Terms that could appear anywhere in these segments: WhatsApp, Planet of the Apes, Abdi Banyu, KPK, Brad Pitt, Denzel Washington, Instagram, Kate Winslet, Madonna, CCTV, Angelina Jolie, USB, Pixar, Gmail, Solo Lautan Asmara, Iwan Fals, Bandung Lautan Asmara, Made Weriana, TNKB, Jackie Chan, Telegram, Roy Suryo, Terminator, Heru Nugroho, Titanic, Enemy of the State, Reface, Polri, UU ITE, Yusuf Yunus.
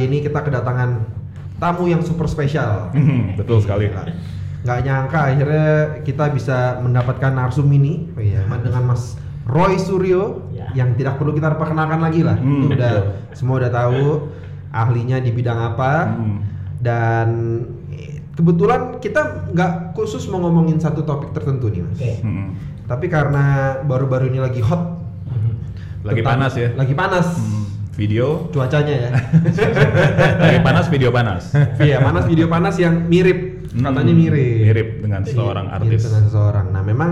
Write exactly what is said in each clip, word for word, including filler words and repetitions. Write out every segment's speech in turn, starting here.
hari ini kita kedatangan tamu yang super spesial. Mm-hmm, betul sekali. Nggak nyangka akhirnya kita bisa mendapatkan narsum ini, oh iya, dengan Mas Roy Suryo ya, yang tidak perlu kita perkenalkan lagi lah. Mm. Itu udah semua udah tahu ahlinya di bidang apa. Mm. Dan kebetulan kita nggak khusus mau ngomongin satu topik tertentu nih, Mas. Okay. Mm. Tapi karena baru-baru ini lagi hot, lagi tentang, panas ya. Lagi panas. Mm. Video cuacanya ya. Lagi panas video panas. Iya, panas video panas yang mirip. Katanya mirip mirip dengan seorang artis, mirip dengan seorang. Nah, memang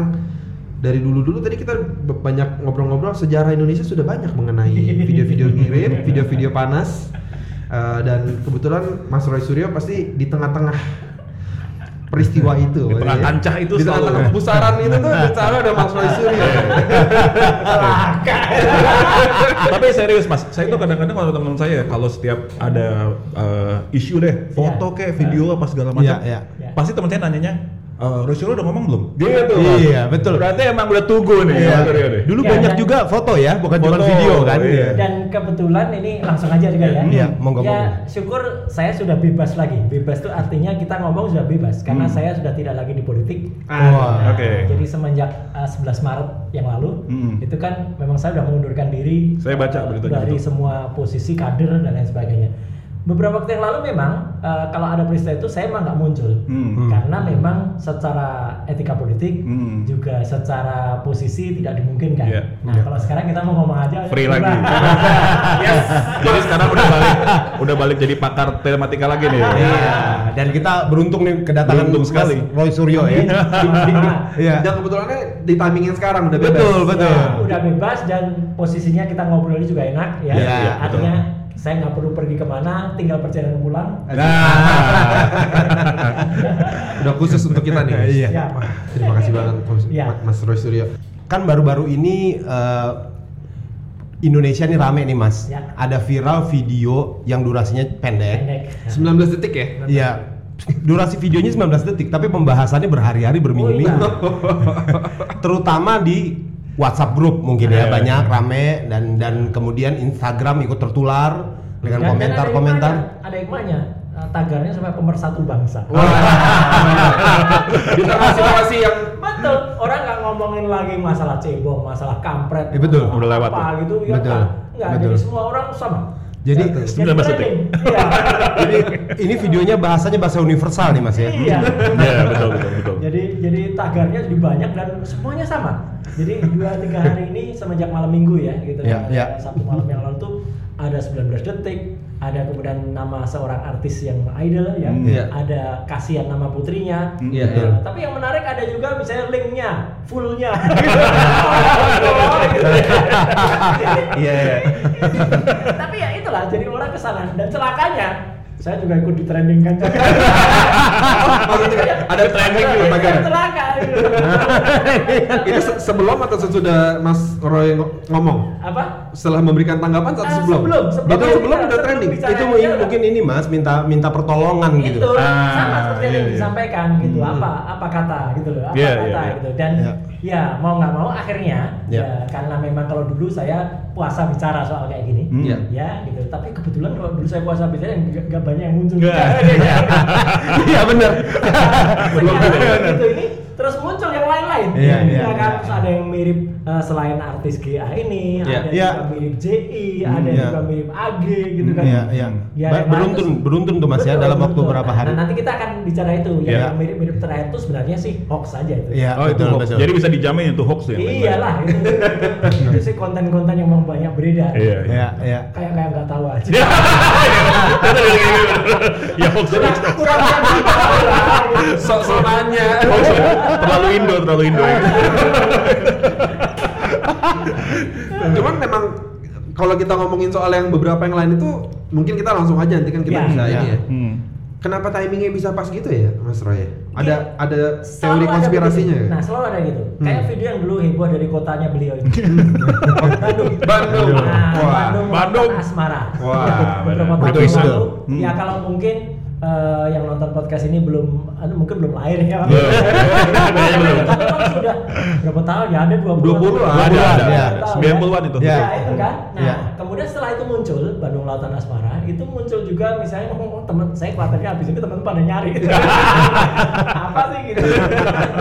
dari dulu-dulu tadi kita banyak ngobrol-ngobrol sejarah Indonesia sudah banyak mengenai video-video mirip, video-video panas, uh, dan kebetulan Mas Roy Suryo pasti di tengah-tengah peristiwa itu, di tengah kancah itu, di tengah-tengah pusaran itu tuh selalu ada Mas Roy Suryo. Tapi serius Mas, saya tuh kadang-kadang kalau teman-teman saya kalau setiap ada uh, isu deh, foto kayak video apa segala macam, ya, ya, pasti teman saya nanyanya, Uh, Roy Suryo udah ngomong belum? Dia tuh. Iya, betul. Berarti emang udah tunggu nih. Iya. Dulu ya, banyak juga foto ya, bukan foto, cuma video kan. Iya. Dan kebetulan ini langsung aja juga ya. Iya, monggo. Ya, syukur saya sudah bebas lagi. Bebas tuh artinya kita ngomong sudah bebas karena hmm. saya sudah tidak lagi di politik. Ah, oh, nah, oke. Okay. Jadi semenjak uh, sebelas Maret yang lalu, hmm. itu kan memang saya sudah mengundurkan diri. Saya baca beritanya dari gitu, semua posisi kader dan lain sebagainya. Beberapa waktu yang lalu memang uh, kalau ada peristiwa itu saya memang nggak muncul mm-hmm. karena memang secara etika politik mm-hmm. juga secara posisi tidak dimungkinkan. Yeah. Nah yeah, kalau sekarang kita mau ngomong aja free lagi. Yes. Jadi sekarang udah balik, udah balik jadi pakar telematika lagi nih. Iya. Dan kita beruntung nih kedatangan beruntung sekali Roy Suryo ya. Iya. Dan kebetulannya di timingin sekarang udah bebas. Betul betul. Ya, udah bebas dan posisinya kita ngobrolnya juga enak ya. Yeah, yeah, artinya betul, saya nggak perlu pergi kemana, tinggal perjalanan pulang. Nah, udah khusus untuk kita nih. Iya. Ya. Wah, terima kasih banget ya, Mas Roy Suryo. Kan baru-baru ini uh, Indonesia nih rame nih Mas. Ya. Ada viral video yang durasinya pendek. pendek. sembilan belas detik ya? Iya. Durasi videonya sembilan belas detik, tapi pembahasannya berhari-hari, berminggu-minggu. Oh, terutama di WhatsApp grup mungkin ya, ya banyak ya, rame dan dan kemudian Instagram ikut tertular dengan dan komentar-komentar. Ada hikmahnya, tagarnya sampai pemersatu bangsa. Wah. Di tengah situasi yang betul, orang nggak ngomongin lagi masalah cebong, masalah kampret, ya, betul, udah lewat apa gitu ya, betul, nggak jadi semua orang sama. Jadi sembilan belas detik. Iya. Jadi ini videonya bahasanya bahasa universal nih Mas ya. Iya. Iya, betul betul betul. Jadi jadi tagarnya jadi banyak dan semuanya sama. Jadi dua tiga hari ini semenjak malam Minggu ya gitu. Iya, iya. Sabtu malam yang lalu tuh ada sembilan belas detik, ada kemudian nama seorang artis yang idol ya, mm, yeah, ada kasihan nama putrinya, mm, yeah, ya, yeah. Tapi yang menarik ada juga misalnya linknya, fullnya. Iya. Tapi ya itulah, jadi orang kesana dan celakanya saya juga ikut ditrendingkan. Ada trending juga tagar. Celaka. Itu sebelum atau sesudah Mas Roy ngomong? Apa? Setelah memberikan tanggapan atau sebelum? Sebelum, sebelum. Itu sebelum udah trending. Itu mungkin ini Mas minta minta pertolongan gitu. Itu sama seperti yang disampaikan gitu. Apa apa kata gitu loh. Apa kata gitu. Dan ya mau nggak mau akhirnya ya, karena memang kalau dulu saya puasa bicara soal kayak gini ya gitu. Tapi kebetulan kalau dulu saya puasa bicara yang gak banyak yang muncul. Iya benar. Itu ini terus muncul yang lain-lain. Iya yeah, yeah, kan yeah, ada yang mirip uh, selain artis G A ini, yeah, ada yeah, yang mirip J I, mm, ada yeah, juga mirip A G gitu kan. Iya, yeah, yeah, ya, beruntun terus, beruntun tuh Mas betul, ya dalam beruntun, waktu berapa hari. Nah, nanti kita akan bicara itu yeah, yang mirip-mirip terakhir itu sebenarnya sih hoax aja itu. Iya, yeah, oh, itu hoax. Jadi bisa dijamin itu hoax ya. Iyalah itu, itu, itu sih konten-konten yang memang banyak beredar. Iya, iya, iya. Kayak kayak enggak tahu aja. Ya hoax itu kurang sok-sokannya. Terlalu Indo, terlalu Indo. Cuman memang kalau kita ngomongin soal yang beberapa yang lain itu mungkin kita langsung aja nanti kan kita ya, bisa ya, ini ya. Hmm. Kenapa timingnya bisa pas gitu ya, Mas Roy? Ada ada teori konspirasinya. Ada nah, selalu ada gitu. Hmm. Kayak video yang dulu heboh dari kotanya beliau itu. Bandung. Bandung. Nah, Bandung. Bandung. Asmara. Wah, betul. Itu. Ya kalau mungkin Uh, yang nonton podcast ini belum, aduh, mungkin belum lahir ya. Belum. Sudah berapa tahun ya? Ada dua puluh-an. dua puluh-an ya. sembilan puluhan itu. Ya, itu kan. Nah, ya. Kemudian setelah itu muncul Bandung Lautan Asmara, itu muncul juga misalnya oh, teman saya kelihatannya habis itu teman-teman pada nyari. Apa sih gitu.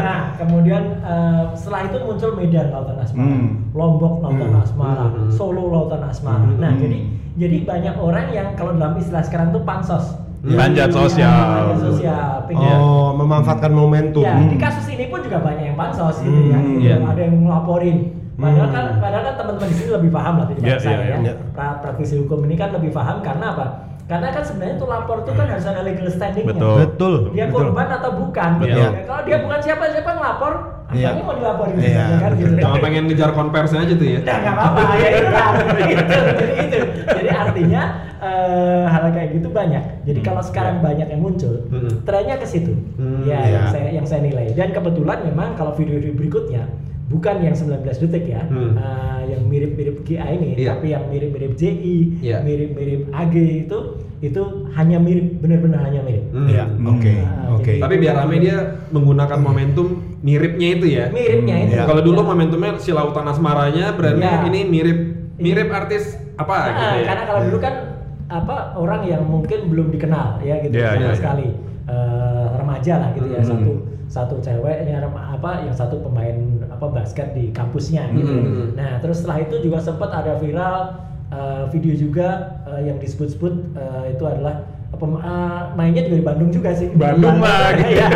Nah, kemudian uh, setelah itu muncul Medan Lautan Asmara, hmm. Lombok Lautan hmm. Asmara, hmm. Solo Lautan Asmara. Hmm. Nah, hmm. jadi jadi banyak orang yang kalau dalam istilah sekarang tuh pansos. Panjat sosial. sosial oh, memanfaatkan momentum. Ya, hmm. Di kasus ini pun juga banyak yang pansos gitu ya. Hmm, yeah. Ada yang ngelaporin. Padahal kan, padahal kan teman-teman di sini lebih paham lah daripada yeah, saya yeah, ya. Yeah. Pra- praktisi hukum ini kan lebih paham karena apa? Karena kan sebenarnya tuh lapor itu kan harus ada legal standing-nya. Betul. Betul. Dia korban betul. Atau bukan? Betul. Ya. Kalau dia bukan siapa-siapa ngelapor, akhirnya yeah. mau dilaporin yeah. gitu yeah. kan gitu. Cuma pengen ngejar konversi aja tuh ya. Nah, enggak apa-apa. Ya itu lah. Gitu. Jadi itu. Jadi artinya uh, hal kayak gitu banyak. Jadi kalau sekarang yeah. banyak yang muncul, mm-hmm. trennya ke situ. Mm, ya, yeah. yang saya yang saya nilai. Dan kebetulan memang kalau video-video berikutnya bukan yang sembilan belas detik ya, hmm. uh, yang mirip-mirip G A ini, yeah. tapi yang mirip-mirip J I, yeah. mirip-mirip A G itu, itu hanya mirip, benar-benar hanya mirip. Hmm. Yeah. Oke. Okay. Nah, Oke. Okay. Tapi biar rame dia menggunakan momentum miripnya itu ya. Miripnya hmm. itu. Yeah. Kalau dulu yeah. momentumnya si Lautan Asmaranya berarti yeah. ini mirip, mirip yeah. artis apa? Nah, gitu ya. Karena kalau dulu kan apa orang yang mungkin belum dikenal ya gitu yeah, sama yeah, sekali yeah. Uh, remaja lah gitu hmm. ya satu. Satu cewek yang apa yang satu pemain apa basket di kampusnya gitu. Mm-hmm. Nah, terus setelah itu juga sempat ada viral uh, video juga uh, yang disebut-sebut uh, itu adalah pem- uh, mainnya juga di Bandung juga sih. Bandung mah gitu. Ya.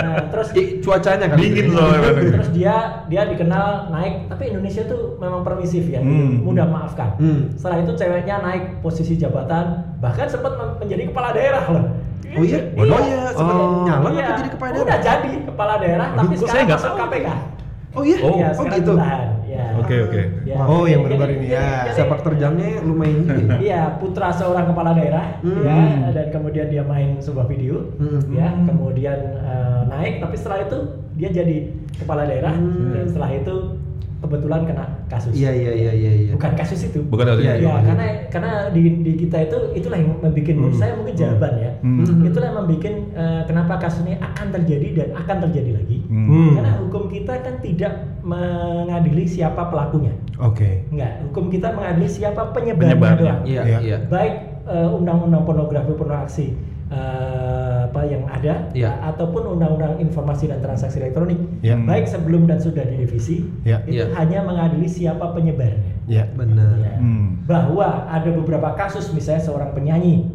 Nah, terus I, cuacanya kan dingin loh Bandung. Terus dia dia dikenal naik, tapi Indonesia tuh memang permisif ya. Mm-hmm. Mudah maafkan. Mm. Setelah itu ceweknya naik posisi jabatan, bahkan sempat menjadi kepala daerah loh. Oh iya, bodoh ya, sebenarnya nyalon atau jadi kepala daerah? Udah jadi kepala daerah, tapi aduh, sekarang masuk K P K. Oh iya, oh, ya, oh gitu. Oke oke. Oh yang baru-baru ini ya. Sepak terjangnya lumayan. Iya, putra seorang kepala daerah, hmm. ya, dan kemudian dia main sebuah video, hmm. ya, kemudian uh, naik, tapi setelah itu dia jadi kepala daerah, hmm. dan setelah itu kebetulan kena kasus. Iya iya iya iya. Ya. Bukan kasus itu. Bukan kasus ya, itu. Ya, karena karena di, di kita itu itulah yang membuat hmm. saya mungkin jawaban ya. Hmm. Itulah yang membuat uh, kenapa kasus ini akan terjadi dan akan terjadi lagi. Hmm. Karena hukum kita kan tidak mengadili siapa pelakunya. Oke. Okay. Enggak, hukum kita mengadili siapa penyebabnya. Penyebabnya. Iya iya. Baik uh, undang-undang pornografi pornoaksi uh, apa yang ada ya. Ataupun undang-undang informasi dan transaksi elektronik ya. Baik sebelum dan sudah direvisi ya. Itu ya. Hanya mengadili siapa penyebarnya ya. Benar ya. Hmm. Bahwa ada beberapa kasus misalnya seorang penyanyi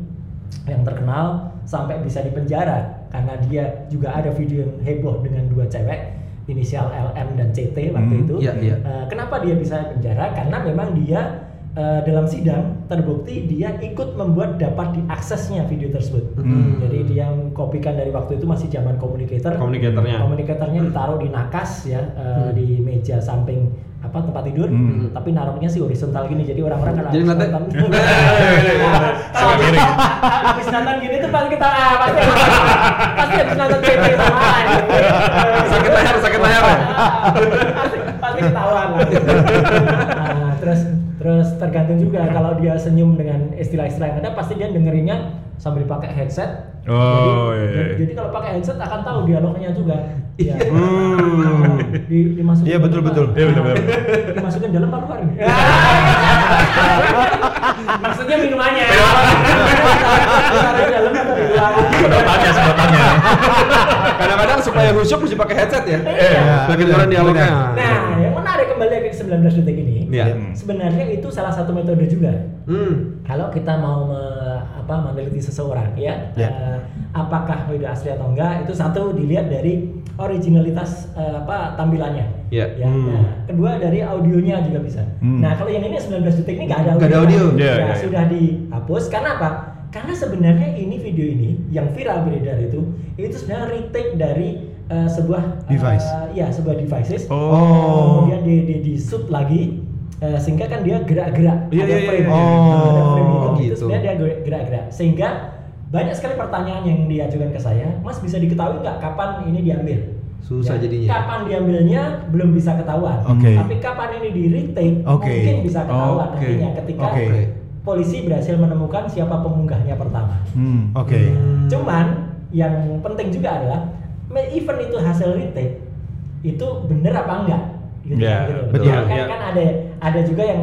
yang terkenal sampai bisa dipenjara karena dia juga ada video yang heboh dengan dua cewek inisial L M dan C T waktu hmm. itu ya, ya. Uh, kenapa dia bisa dipenjara karena memang dia Uh, dalam sidang terbukti dia ikut membuat dapat diaksesnya video tersebut. Hmm. Jadi dia yang kopikan dari waktu itu masih zaman komunikator. Komunikatornya. Komunikatornya ditaruh di nakas ya uh, hmm. di meja samping apa tempat tidur, hmm. tapi naruhnya sih horizontal gini, jadi orang-orang kan jadi nanti habis nonton gini tuh pasti kita pasti pasti habis nonton C T sama lain sakit layar sakit layar pasti ketahuan. Terus terus tergantung juga kalau dia senyum dengan istilah-istilah yang ada pasti dia dengerinnya sambil pakai headset. Oh, jadi, iya. jadi kalau pakai headset akan tahu dialognya juga. Iya. Hmm. Di, dimasukin. Iya betul betul. Iya betul betul. Dimasukin dalam apa luar nih? Maksudnya minumannya. Taruh dalam atau di luar? Sebutannya sebutannya. Kadang-kadang supaya khusyuk mesti pakai headset ya. Iya. Lagi dengerin dialognya. Nah, yang menarik kembali ke sembilan belas detik ini. Iya. Sebenarnya itu salah satu metode juga. Hmm. Kalau kita mau me- apa meneliti seseorang ya, yeah. uh, apakah video asli atau enggak itu satu dilihat dari originalitas uh, apa tampilannya, yeah. ya. Hmm. Nah, kedua dari audionya juga bisa. Hmm. Nah kalau yang ini sembilan belas detik ini nggak ada audio, gak ada audio. Kan? Yeah, ya, yeah. sudah dihapus. Karena apa? Karena sebenarnya ini video ini yang viral beredar itu itu sebenarnya retake dari uh, sebuah device, uh, ya sebuah devices. Oh. Kemudian di di, di shoot lagi. Uh, sehingga kan dia gerak-gerak yeah, ada frame, yeah, yeah, yeah. ada frame oh, itu, gitu. Sebenarnya dia gerak-gerak sehingga banyak sekali pertanyaan yang diajukan ke saya, Mas bisa diketahui nggak kapan ini diambil? Susah ya. Jadinya. Kapan diambilnya belum bisa ketahuan, okay. tapi kapan ini di retake okay. mungkin bisa ketahuan okay. nantinya ketika okay. polisi berhasil menemukan siapa pengunggahnya pertama. Hmm, oke. Okay. Hmm. Cuman yang penting juga adalah event itu hasil retake itu bener apa enggak? Gitu, yeah, gitu. Betul. Kan, yeah. kan ada ada juga yang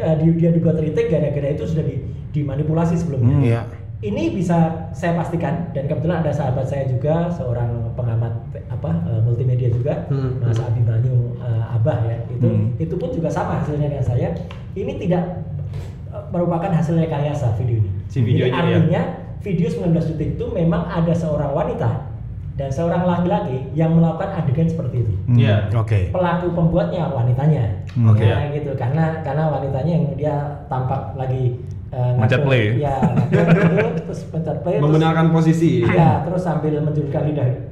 uh, dia dibuat retake gara-gara itu sudah di, dimanipulasi sebelumnya. Hmm, yeah. Ini bisa saya pastikan, dan kebetulan ada sahabat saya juga, seorang pengamat apa uh, multimedia juga, hmm. Mas Abdi Banyu, uh, Abah ya, itu hmm. itu pun juga sama hasilnya dengan saya. Ini tidak merupakan hasil rekayasa video ini. Si video ini artinya ya. Video sembilan belas detik itu memang ada seorang wanita dan seorang laki-laki yang melakukan adegan seperti itu. Iya. Hmm. Yeah. Oke. Okay. Pelaku pembuatnya wanitanya. Oke. Okay. Nah, gitu karena karena wanitanya yang dia tampak lagi Uh, macet play ya, dulu, terus pencet play membenarkan terus, posisi ya, terus sambil menjulurkan lidah itu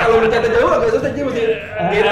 kalau bercanda jauh agak susah sih mesti gitu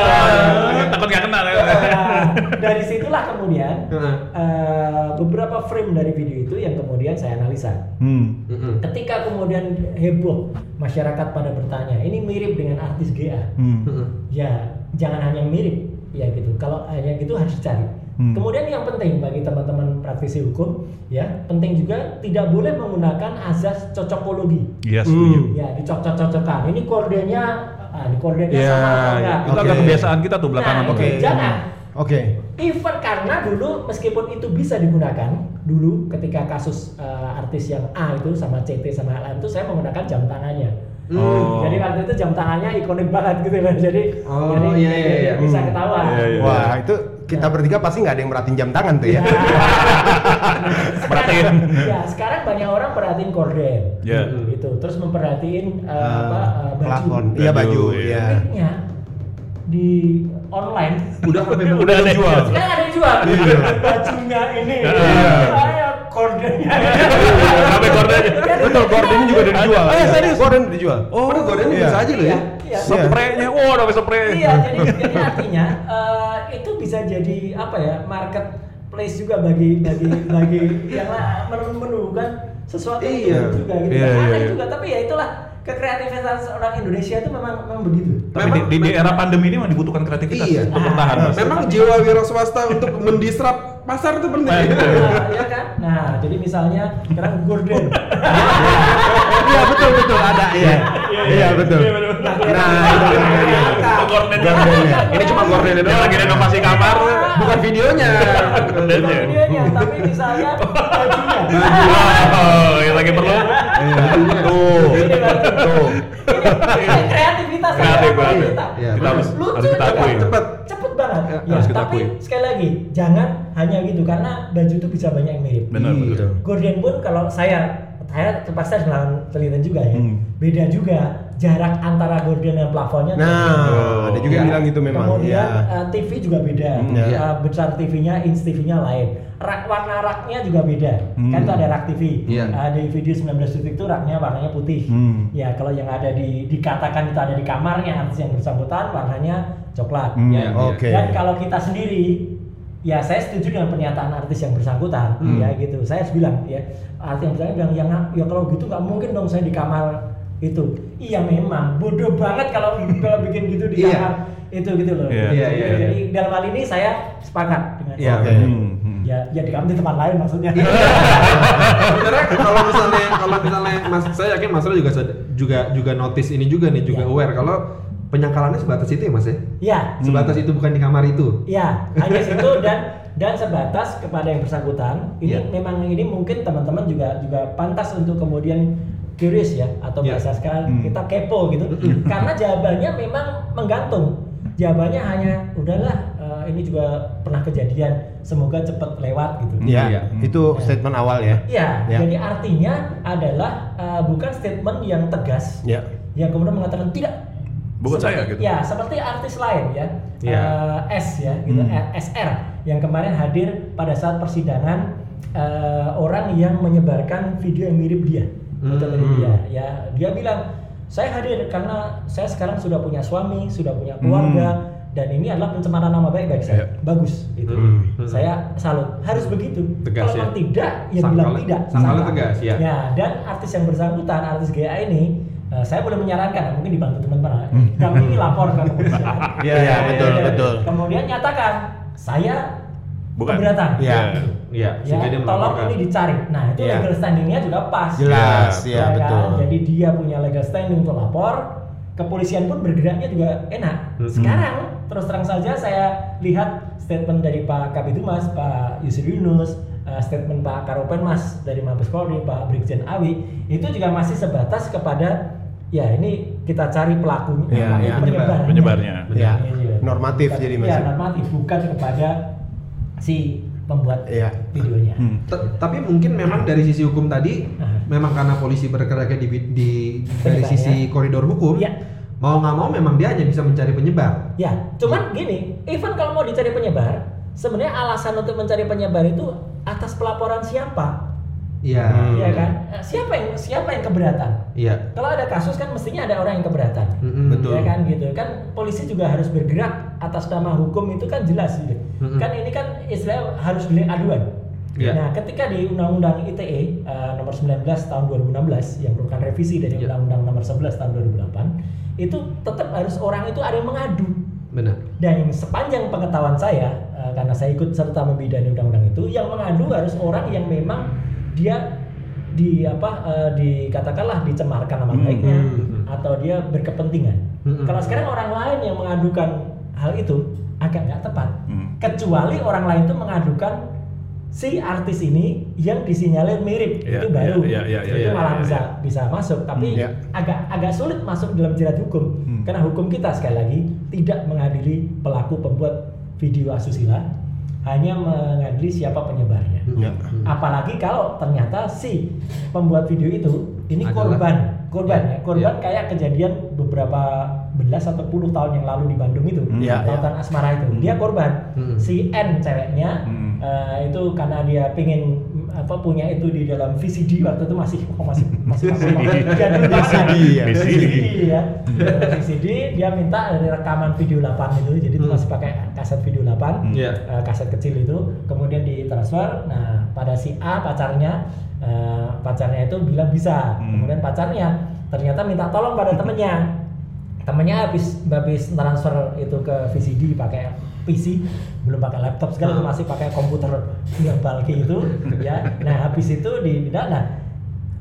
takut gak kenal ya. Uh, dari situlah kemudian uh, beberapa frame dari video itu yang kemudian saya analisa hmm. ketika kemudian heboh masyarakat pada bertanya ini mirip dengan artis G A hmm. ya jangan hanya mirip ya gitu, kalau hanya gitu harus dicari. Hmm. Kemudian yang penting bagi teman-teman praktisi hukum, ya penting juga tidak boleh menggunakan azas cocokologi. Yes, mm. Ya, dicocok-cocokkan. Ini koordinatnya, ah, ini koordinatnya yeah, sama atau enggak? Itu okay. Agak kebiasaan kita tuh belakangan. Nah, okay. Jangan. Oke. Okay. Even karena dulu meskipun itu bisa digunakan dulu ketika kasus uh, artis yang A itu sama C T sama L M itu saya menggunakan jam tangannya. Hmm. Oh. Jadi waktu itu jam tangannya ikonik banget gitu kan. Jadi oh, jadi iya, iya, iya. bisa ketahuan. Iya, iya. Wah, itu kita nah. bertiga pasti enggak ada yang merhatiin jam tangan tuh ya. Nah. Perhatiin. Ya, sekarang banyak orang perhatiin korden. Yeah. Gitu. Terus memperhatiin uh, uh, apa uh, baju. Iya, baju. Iya. Akhirnya di online udah sampai udah ada jual. Sekarang ada jual. Bajunya ini. Saya kordennya. Sampai kordennya. Betul, kordennya juga udah dijual. Eh, serius korden dijual. Oh, kordennya bisa aja loh ya. Spraynya, oh udah bisa spray. Iya, jadi jadi artinya uh, itu bisa jadi apa ya, market place juga bagi bagi bagi yang menemukan sesuatu iya. itu juga gitu. Iya, iya, iya. juga, tapi ya itulah kekreativitas orang Indonesia itu memang memang begitu. Tapi memang, di, di, di era pandemi ini memang dibutuhkan kreativitas iya. untuk bertahan. Nah, memang jiwa wira swasta untuk mendisrup pasar itu penting. Nah, ya kan? Nah, jadi misalnya kerang gorden. Iya betul betul ada ya. Iya betul. Nah, gordennya. Ini cuma gordennya doang lagi renovasi kamar, bukan videonya. Videonya, tapi misalnya oh, yang lagi perlu. Tuh. Tuh. Ini kreativitas kita. Kita harus harus kita akui. Cepat. Cepat banget. Ya, tapi sekali lagi, jangan hanya gitu karena baju itu bisa banyak yang mirip. Benar betul. Gorden pun kalau saya saya terpaksa selalu telitian juga ya. Hmm. Beda juga jarak antara gorden dan plafonnya. Nah, ada juga yang bilang gitu memang. Kemudian ya. uh, T V juga beda. Hmm, ya. uh, besar T V-nya, inch T V-nya lain. Rak warna raknya juga beda. Hmm. Kan itu ada rak T V. Yeah. Uh, di video sembilan belas detik itu raknya warnanya putih. Hmm. Ya, kalau yang ada di dikatakan itu ada di kamarnya artis yang bersangkutan warnanya coklat. Hmm, ya. Okay. Dan kalau kita sendiri ya saya setuju dengan pernyataan artis yang bersangkutan, hmm. ya gitu. Saya bilang ya, artis yang bersangkutan bilang ya, ya kalau gitu nggak mungkin dong saya di kamar itu. Iya memang bodoh banget kalau kalau bikin gitu di kamar itu gitu loh. Yeah. Gitu. Yeah, yeah, yeah. Jadi dalam hal ini saya sepakat dengan. Yeah, okay. hmm. Ya, ya di kamar di tempat lain maksudnya. Sebenarnya kalau misalnya kalau misalnya Mas, saya yakin Mas Roy juga juga juga notice ini juga nih juga yeah. aware kalau. Penyangkalannya sebatas itu ya Mas ya? Iya. Sebatas hmm. itu bukan di kamar itu? Iya, hanya situ dan dan sebatas kepada yang bersangkutan. Ini yeah. memang ini mungkin teman-teman juga juga pantas untuk kemudian curious ya atau yeah. biasa sekarang hmm. kita kepo gitu. Karena jawabannya memang menggantung. Jawabannya hanya udahlah uh, ini juga pernah kejadian, semoga cepat lewat gitu. Iya, yeah. hmm. itu statement awal ya? Iya, yeah. jadi artinya adalah uh, bukan statement yang tegas yeah. yang kemudian mengatakan tidak. Bukan seperti, saya gitu. Ya, seperti artis lain ya, yeah. uh, S ya, gitu, hmm. S R yang kemarin hadir pada saat persidangan uh, orang yang menyebarkan video yang mirip dia, hmm. itu dari dia. Ya, dia bilang saya hadir karena saya sekarang sudah punya suami, sudah punya keluarga, hmm. dan ini adalah pencemaran nama baik bagi saya. Yeah. Bagus, gitu. Hmm. Saya salut. Harus begitu. Tegas, kalau ya. tidak, ya Sangkal, bilang tidak. Sangkalnya tegas ya. Ya, dan artis yang bersangkutan, artis G A ini. Uh, saya boleh menyarankan, mungkin dibantu teman-teman. Kami ini lapor ke kepolisian. Iya, betul, betul. Kemudian nyatakan, saya Bukan. Keberatan. Iya. Iya. Ya, ya, tolong ini dicari. Nah, itu ya. Legal standingnya juga pas. Jelas, iya ya, ya, betul. Kan? Jadi dia punya legal standing untuk lapor. Kepolisian pun bergeraknya juga enak. Mm-hmm. Sekarang terus terang saja saya lihat statement dari Pak Kabid Humas, Pak Yusuf Yunus, uh, statement Pak Karopenmas dari Mabes Polri, Pak Brigjen Awi, itu juga masih sebatas kepada ya ini kita cari pelakunya, ya, ya, penyebar, penyebarnya, ya, ya, normatif bukan, jadi masih. Ya, normatif bukan kepada si pembuat ya. Videonya. Hmm. Tapi mungkin memang dari sisi hukum tadi, uh-huh. memang karena polisi bergeraknya di, di dari sisi ya. Koridor hukum, ya. Mau nggak mau memang dia hanya bisa mencari penyebar. Ya, cuman ya. Gini, even kalau mau dicari penyebar, sebenarnya alasan untuk mencari penyebar itu atas pelaporan siapa? Iya. Iya kan? Siapa yang siapa yang keberatan? Iya. Kalau ada kasus kan mestinya ada orang yang keberatan. Mm-hmm, betul. Iya kan gitu. Kan polisi juga harus bergerak atas nama hukum itu kan jelas gitu. Mm-hmm. Kan ini kan istilahnya harus delik aduan. Yeah. Nah, ketika di Undang-Undang I T E uh, nomor sembilan belas tahun dua ribu enam belas yang merupakan revisi dari yeah. Undang-Undang nomor sebelas tahun dua ribu delapan itu tetap harus orang itu ada yang mengadu. Benar. Dan sepanjang pengetahuan saya uh, karena saya ikut serta membidani undang-undang itu, yang mengadu harus orang yang memang dia di apa uh, dikatakanlah dicemarkan nama baiknya mm-hmm. atau dia berkepentingan. Mm-hmm. Kalau sekarang orang lain yang mengadukan hal itu agak nggak tepat. Mm. Kecuali orang lain itu mengadukan si artis ini yang disinyalir mirip yeah, itu baru yeah, yeah, yeah, yeah, itu yeah, malah yeah, bisa yeah. bisa masuk. Tapi mm, yeah. agak agak sulit masuk dalam jerat hukum mm. karena hukum kita sekali lagi tidak mengadili pelaku pembuat video asusila. Hanya mengadili siapa penyebarnya. Ya. Apalagi kalau ternyata si pembuat video itu ini adalah korban, korban ya, ya. Korban ya. Kayak kejadian beberapa belas atau puluh tahun yang lalu di Bandung itu, ya, Lautan ya. Asmara itu, hmm. dia korban. Hmm. Si N ceweknya hmm. uh, itu karena dia pingin apa punya itu di dalam V C D waktu itu masih oh, masih masih V C D dia minta dari rekaman video delapan itu jadi itu hmm. masih pakai kaset video delapan yeah. uh, kaset kecil itu kemudian ditransfer nah pada si A pacarnya uh, pacarnya itu bilang bisa hmm. kemudian pacarnya ternyata minta tolong pada temennya temennya habis habis transfer itu ke V C D pakai P C belum pakai laptop segala hmm. masih pakai komputer yang bulky itu ya nah habis itu dipindah nah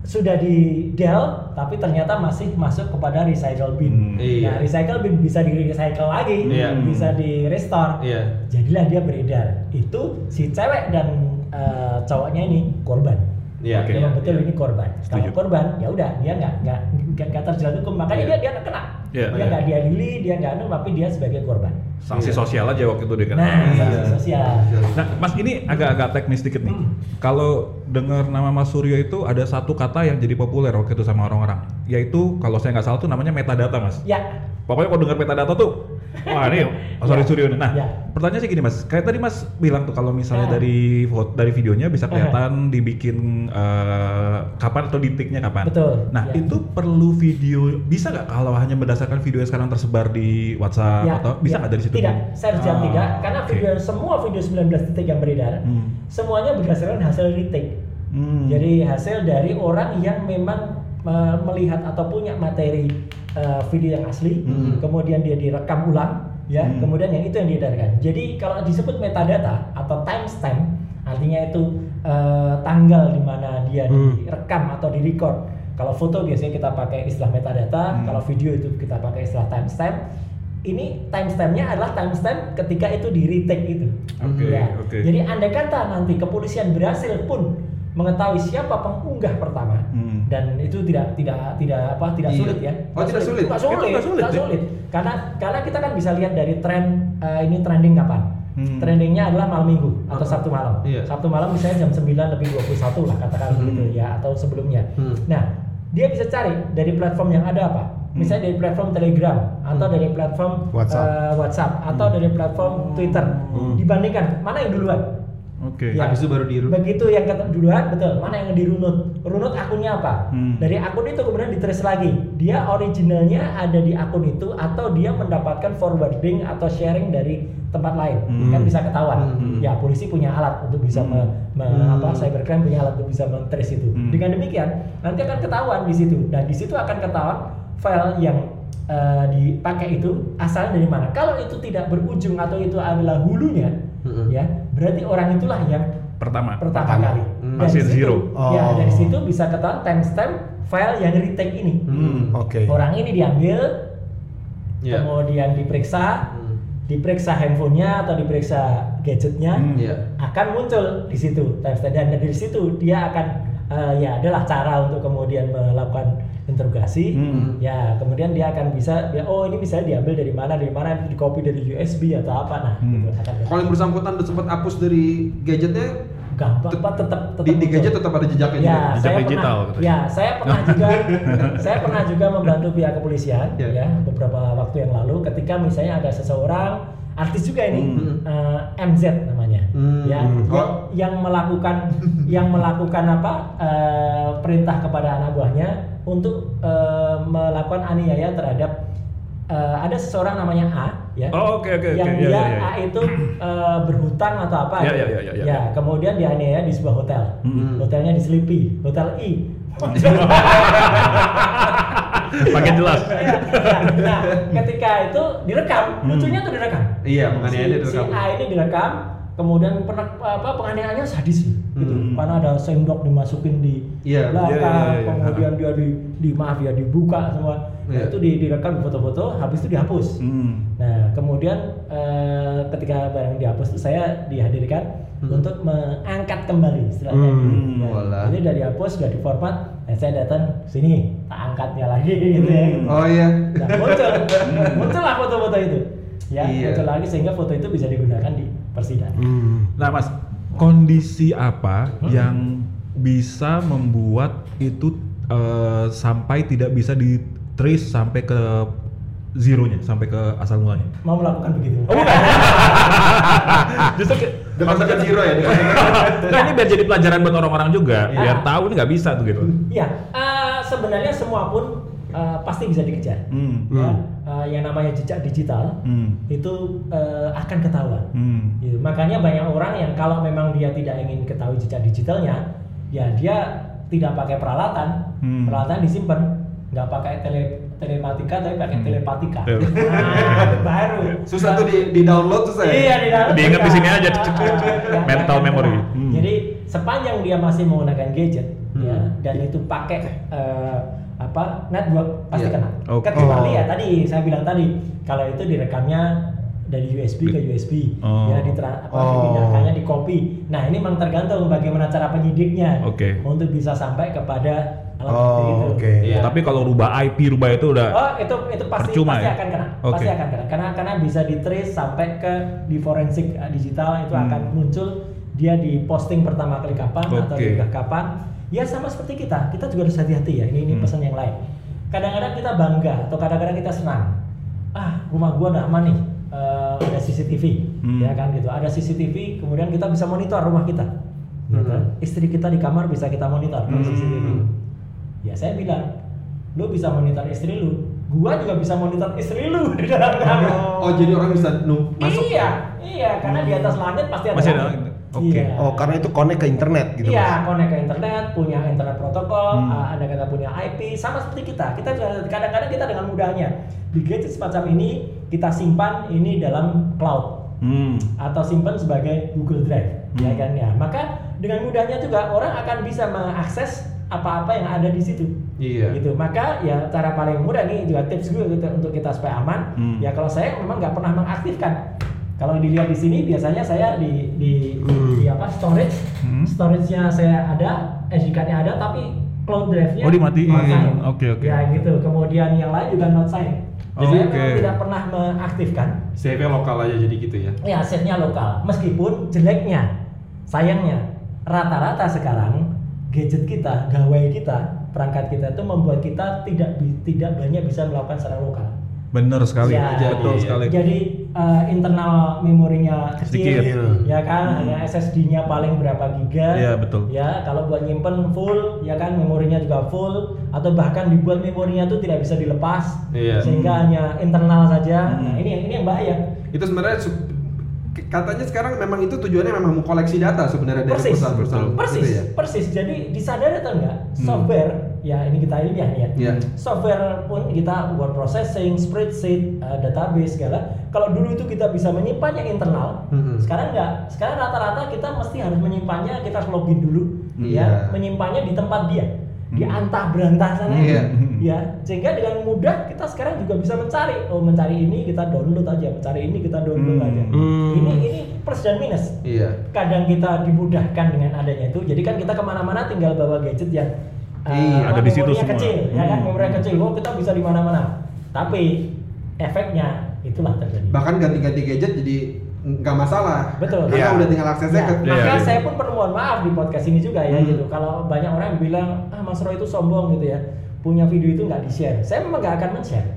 sudah di del tapi ternyata masih masuk kepada recycle bin hmm, iya. nah recycle bin bisa di recycle lagi yeah. bisa di restore yeah. jadilah dia beredar itu si cewek dan uh, cowoknya ini korban yeah, okay. memang betul yeah. ini korban kalau korban ya udah dia nggak nggak nggak terjerat hukum makanya yeah. dia dia kena yeah, dia nggak yeah. diadili dia nggak anu tapi dia sebagai korban. Sanksi sosial aja waktu itu dikenakan. Nah, sanksi sosial. Nah, Mas ini agak-agak teknis dikit nih. Hmm. Kalau dengar nama Mas Suryo itu ada satu kata yang jadi populer waktu itu sama orang-orang, yaitu kalau saya nggak salah tuh namanya metadata, Mas. Ya. Pokoknya kalau dengar metadata tuh, wah ini Mas Suryo Suryo nih. Nah, ya. Pertanyaannya gini, Mas. Kayak tadi Mas bilang tuh kalau misalnya ya. dari dari videonya bisa kelihatan ya. Dibikin uh, kapan atau detiknya kapan. Betul. Nah, ya. Itu perlu video bisa nggak kalau hanya berdasarkan video yang sekarang tersebar di WhatsApp ya. Atau bisa nggak ya. Dari situ? Tidak, saya harus jawab ah, tidak, karena okay. video semua video sembilan belas detik yang beredar hmm. semuanya berdasarkan hasil retake. Hmm. Jadi hasil dari orang yang memang uh, melihat atau punya materi uh, video yang asli, hmm. kemudian dia direkam ulang, ya, hmm. kemudian yang itu yang diedarkan. Jadi kalau disebut metadata atau timestamp, artinya itu uh, tanggal di mana dia hmm. direkam atau direcord. Kalau foto biasanya kita pakai istilah metadata, hmm. kalau video itu kita pakai istilah timestamp. Ini timestampnya adalah timestamp ketika itu di retake itu. Oke. Okay, ya. Okay. Jadi andai kata nanti kepolisian berhasil pun mengetahui siapa pengunggah pertama hmm. dan itu tidak tidak tidak apa tidak iya. sulit ya. Oh tidak sulit. Tidak sulit. Tidak sulit. Sulit. sulit. Karena karena kita kan bisa lihat dari tren uh, ini trending kapan. Hmm. Trendingnya adalah malam minggu atau Sabtu malam. Yeah. Sabtu malam misalnya jam sembilan lebih dua puluh satu lah katakan hmm. gitu ya atau sebelumnya. Hmm. Nah dia bisa cari dari platform yang ada apa. Misalnya dari platform Telegram atau dari platform WhatsApp, uh, WhatsApp atau dari platform Twitter hmm. dibandingkan mana yang duluan? Oke. Okay. Ya, habis itu baru dirunut. Begitu yang duluan betul. Mana yang dirunut? Runut akunnya apa? Hmm. Dari akun itu kemudian diteris lagi. Dia originalnya ada di akun itu atau dia mendapatkan forwarding atau sharing dari tempat lain hmm. kan bisa ketahuan. Hmm. Ya polisi punya alat untuk bisa hmm. me, me, hmm. apa cybercrime punya alat untuk bisa men-trace itu. Hmm. Dengan demikian nanti akan ketahuan di situ dan di situ akan ketahuan file yang uh, dipakai itu asalnya dari mana. Kalau itu tidak berujung atau itu adalah hulunya, mm-hmm. ya berarti orang itulah yang pertama pertama, pertama. kali mm. pasien zero. Oh. Ya dari situ bisa ketahuan timestamp file yang retake ini. Mm. Okay. Orang ini diambil, yeah. kemudian diperiksa, mm. diperiksa handphonenya atau diperiksa gadgetnya, mm. yeah. akan muncul di situ timestamp, dan dari situ dia akan uh, ya adalah cara untuk kemudian melakukan interogasi, hmm. ya kemudian dia akan bisa, dia, oh ini bisa diambil dari mana, dari mana, di copy dari U S B atau apa, nah hmm. gitu. Kalau yang bersangkutan udah sempat hapus dari gadgetnya, gampang, tetap tetap di, di gadget tetap ada jejaknya ya, juga. Jejak digital. Pernah, ya, saya pernah juga, saya pernah juga membantu pihak kepolisian, yeah. ya beberapa waktu yang lalu, ketika misalnya ada seseorang artis juga ini, hmm. uh, M Z namanya, hmm. ya oh. yang melakukan, yang melakukan apa uh, perintah kepada anak buahnya untuk uh, melakukan aniaya terhadap uh, ada seseorang namanya A, ya. Oh, okay, okay, yang okay, dia yeah, yeah, yeah. A itu uh, berhutang atau apa? Yeah, yeah, yeah, yeah, yeah. Ya, kemudian dia aniaya di sebuah hotel, mm-hmm. hotelnya di Sleepy, Hotel I. Pakai jelas. Ya, ya. Nah, ketika itu direkam, mm. lucunya tuh direkam. Iya, penganiayaannya si, direkam. Si A ini direkam, kemudian pernah apa penganiayaannya sadis. Gitu. Hmm. Karena ada sendok dimasukin di yeah, belakang, yeah, yeah, yeah. kemudian dia di, di maaf ya dibuka semua, yeah. nah, itu direkam foto-foto, habis itu dihapus. Hmm. Nah kemudian eh, ketika barang dihapus itu saya dihadirkan hmm. untuk mengangkat kembali istilahnya. Hmm. Nah, ini udah dihapus, sudah diformat, nah, saya datang sini tak angkatnya lagi gitu ya. Gitu. Oh iya. Yeah. Nah, muncul, muncullah foto-foto itu, ya yeah. muncul lagi sehingga foto itu bisa digunakan di persidangan. Hmm. Nah mas. Kondisi apa hmm. yang bisa membuat itu uh, sampai tidak bisa di-trace sampai ke zeronya, sampai ke asal mulanya? Mau melakukan begitu? Oh bukan! Justru dimasukkan zero ya? Nah ini biar jadi pelajaran buat orang-orang juga, biar tahu ini nggak bisa tuh gitu. Iya, uh, sebenarnya semua pun Uh, pasti bisa dikejar. Mm, mm. Ya, uh, yang namanya jejak digital mm. itu uh, akan ketahuan. Mm. Ya, makanya banyak orang yang kalau memang dia tidak ingin ketahui jejak digitalnya, ya dia tidak pakai peralatan, mm. peralatan disimpan, nggak pakai tele telematika tapi pakai hmm. telepatika. Nah, baru. Susah tuh di, di download susah. Iya di download. Diingat di sini aja. Mental memory. Hmm. Jadi sepanjang dia masih menggunakan gadget, hmm. ya, dan itu pakai uh, apa network pasti yeah. kena. Okay. Kecuali oh. ya tadi saya bilang tadi kalau itu direkamnya dari U S B ke U S B, oh. ya diterang, apa, oh. dipindahkannya di copy. Nah ini memang tergantung bagaimana cara penyidiknya okay. untuk bisa sampai kepada alat oh, bukti itu. Okay. Ya. Tapi kalau rubah I P, rubah itu udah. Oh itu itu pasti percuma, pasti ya? akan kena, okay. pasti akan kena. Karena karena bisa ditrace sampai ke di forensik digital itu hmm. akan muncul dia di posting pertama kali kapan okay. atau juga kapan. Ya sama seperti kita, kita juga harus hati-hati ya. Ini ini hmm. pesan yang lain. Kadang-kadang kita bangga atau kadang-kadang kita senang. Ah rumah gua udah aman nih. Uh, ada C C T V, hmm. ya kan gitu. Ada C C T V, kemudian kita bisa monitor rumah kita. Gitu. Hmm. Istri kita di kamar bisa kita monitor hmm. C C T V. Ya saya bilang, lu bisa monitor istri lu, gua juga bisa monitor istri lu di dalam kamar. Oh, oh jadi orang bisa nu- masuk? Iya, iya karena hmm. di atas langit pasti ada. Masih ada. Oke. Okay. Iya. Oh karena itu connect ke internet gitu. Iya, mas? Connect ke internet, punya internet protokol, hmm. ada kata punya I P, sama seperti kita. Kita kadang-kadang kita dengan mudahnya di gadget semacam ini kita simpan ini dalam cloud hmm. atau simpan sebagai Google Drive, hmm. ya kan ya. Maka dengan mudahnya juga orang akan bisa mengakses apa-apa yang ada di situ. Iya. Gitu. Maka ya cara paling mudah nih juga tips gue gitu, untuk kita supaya aman. Hmm. Ya kalau saya memang nggak pernah mengaktifkan. Kalau dilihat di sini biasanya saya di di, hmm. di apa storage, hmm. storage-nya saya ada, S D card-nya ada, tapi cloud drive-nya oh, dimatiin. Not okay, okay. Ya gitu. Kemudian yang lain juga not sign. Oh, jadi okay. saya tidak pernah mengaktifkan. Save-nya lokal aja jadi gitu ya? Ya save-nya lokal. Meskipun jeleknya, sayangnya rata-rata sekarang gadget kita, gawai kita, perangkat kita itu membuat kita tidak tidak banyak bisa melakukan secara lokal. Benar sekali, ya, aja, betul iya. sekali. Jadi uh, internal memorinya kecil, sedikit. Ya kan, hmm. S S D-nya paling berapa giga. Iya betul. Ya kalau buat nyimpen full, ya kan memorinya juga full, atau bahkan dibuat memorinya itu tidak bisa dilepas, iya. sehingga hmm. hanya internal saja. Hmm. Nah, ini ini yang bahaya. Itu sebenarnya katanya sekarang memang itu tujuannya memang mengkoleksi data sebenarnya dari perusahaan-perusahaan. Persis, persis, gitu ya? Persis. Jadi disadari atau enggak, software hmm. ya ini kita ilmiah nih ya. Yeah. Software pun kita word processing, spreadsheet, uh, database segala. Kalau dulu itu kita bisa menyimpannya internal, mm-hmm. sekarang enggak. Sekarang rata-rata kita mesti harus menyimpannya, kita harus login dulu, yeah. ya, menyimpannya di tempat dia, mm-hmm. di antah berantah sana, yeah. ya. Sehingga dengan mudah kita sekarang juga bisa mencari. Oh mencari ini kita download aja, mencari ini kita download mm-hmm. aja. Ini ini plus dan minus. Yeah. Kadang kita dimudahkan dengan adanya itu. Jadi kan kita kemana-mana tinggal bawa gadget yang uh, iya, ada di situ semua. Kecil, mm-hmm. ya kan memori kecil. Oh kita bisa di mana-mana. Tapi efeknya itulah terjadi. Bahkan ganti-ganti gadget jadi nggak masalah. Betul. Karena yeah. udah tinggal aksesnya. Yeah. Ke... Maka yeah. saya pun perlu mohon maaf di podcast ini juga ya hmm. gitu. Kalau banyak orang yang bilang ah Mas Roy itu sombong gitu ya, punya video itu nggak di share. Saya memang nggak akan men-share.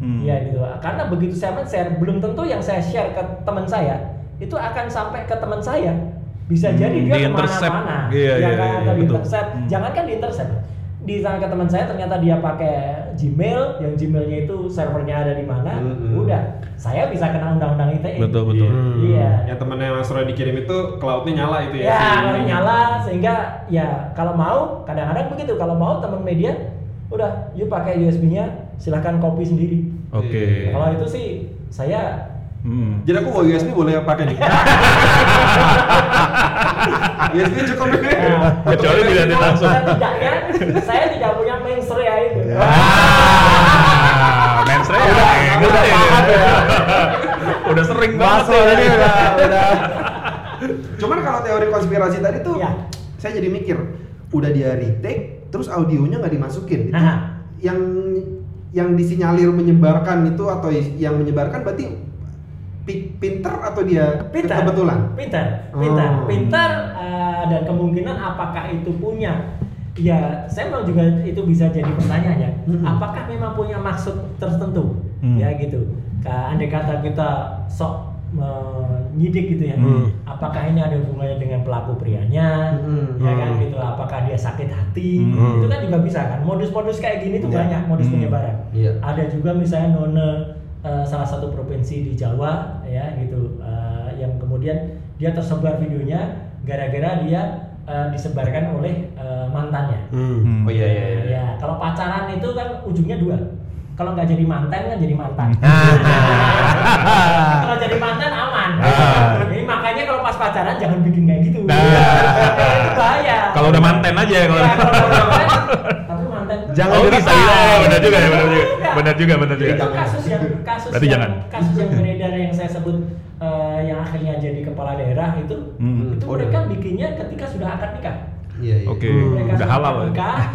Hmm. Ya gitu. Karena begitu saya men-share, belum tentu yang saya share ke teman saya itu akan sampai ke teman saya. Bisa hmm. jadi dia di kemana-mana. Iya, iya, iya, iya, di intercept. Hmm. Jangan kan di intercept. Di sana ke teman saya ternyata dia pakai Gmail, yang Gmailnya itu servernya ada di mana, mm-hmm. udah saya bisa kena undang-undang I T E. Betul betul. Iya. Hmm. Yeah. Ya temannya Mas Roy dikirim itu cloudnya nyala itu ya. Ya cloudnya nyala sehingga ya kalau mau kadang-kadang begitu, kalau mau teman media udah, yuk pakai U S B-nya, silahkan copy sendiri. Oke. Okay. Yeah. Kalau itu sih saya. Hmm. Jadi aku bawa U S B boleh pakai nih. U S B cukup nih. Kecuali tidak langsung. Tidaknya saya tidak punya mensre ya itu. Mensre ya. Udah Udah sering banget ini udah udah. Cuman kalau teori konspirasi tadi tuh ya. Saya jadi mikir, udah dia retake terus audionya enggak dimasukin gitu. Yang yang disinyalir menyebarkan itu atau yang menyebarkan berarti pinter atau dia pinter, kebetulan? Pinter, pinter, oh. pinter uh, dan kemungkinan apakah itu punya ya saya memang juga itu bisa jadi pertanyaannya hmm. apakah memang punya maksud tertentu hmm. ya gitu andai kata kita sok menyidik gitu ya hmm. apakah ini ada hubungannya dengan pelaku prianya hmm. ya kan gitu apakah dia sakit hati hmm. itu kan juga bisa kan modus-modus kayak gini tuh yeah. banyak modus hmm. penyebaran yeah. ada juga misalnya nona Uh, salah satu provinsi di Jawa ya gitu uh, yang kemudian dia tersebar videonya gara-gara dia uh, disebarkan oleh uh, mantannya. Hmm. Oh iya iya. Ya, ya. Kalau pacaran itu kan ujungnya dua. Kalau nggak jadi mantan kan jadi mantan. Kalau jadi mantan aman. Jadi makanya kalau pas pacaran jangan bikin kayak gitu. Bahaya. Kalau udah mantan aja kalau. Tapi mantan. Jangan bisa. Benar juga ya, benar juga. Benar juga, benar juga. Itu kasus yang kasus yang kasus yang beredar yang saya sebut yang akhirnya jadi kepala daerah itu itu mereka bikinnya ketika sudah akad nikah. Iya, iya. Oke, okay. Udah halal nikah,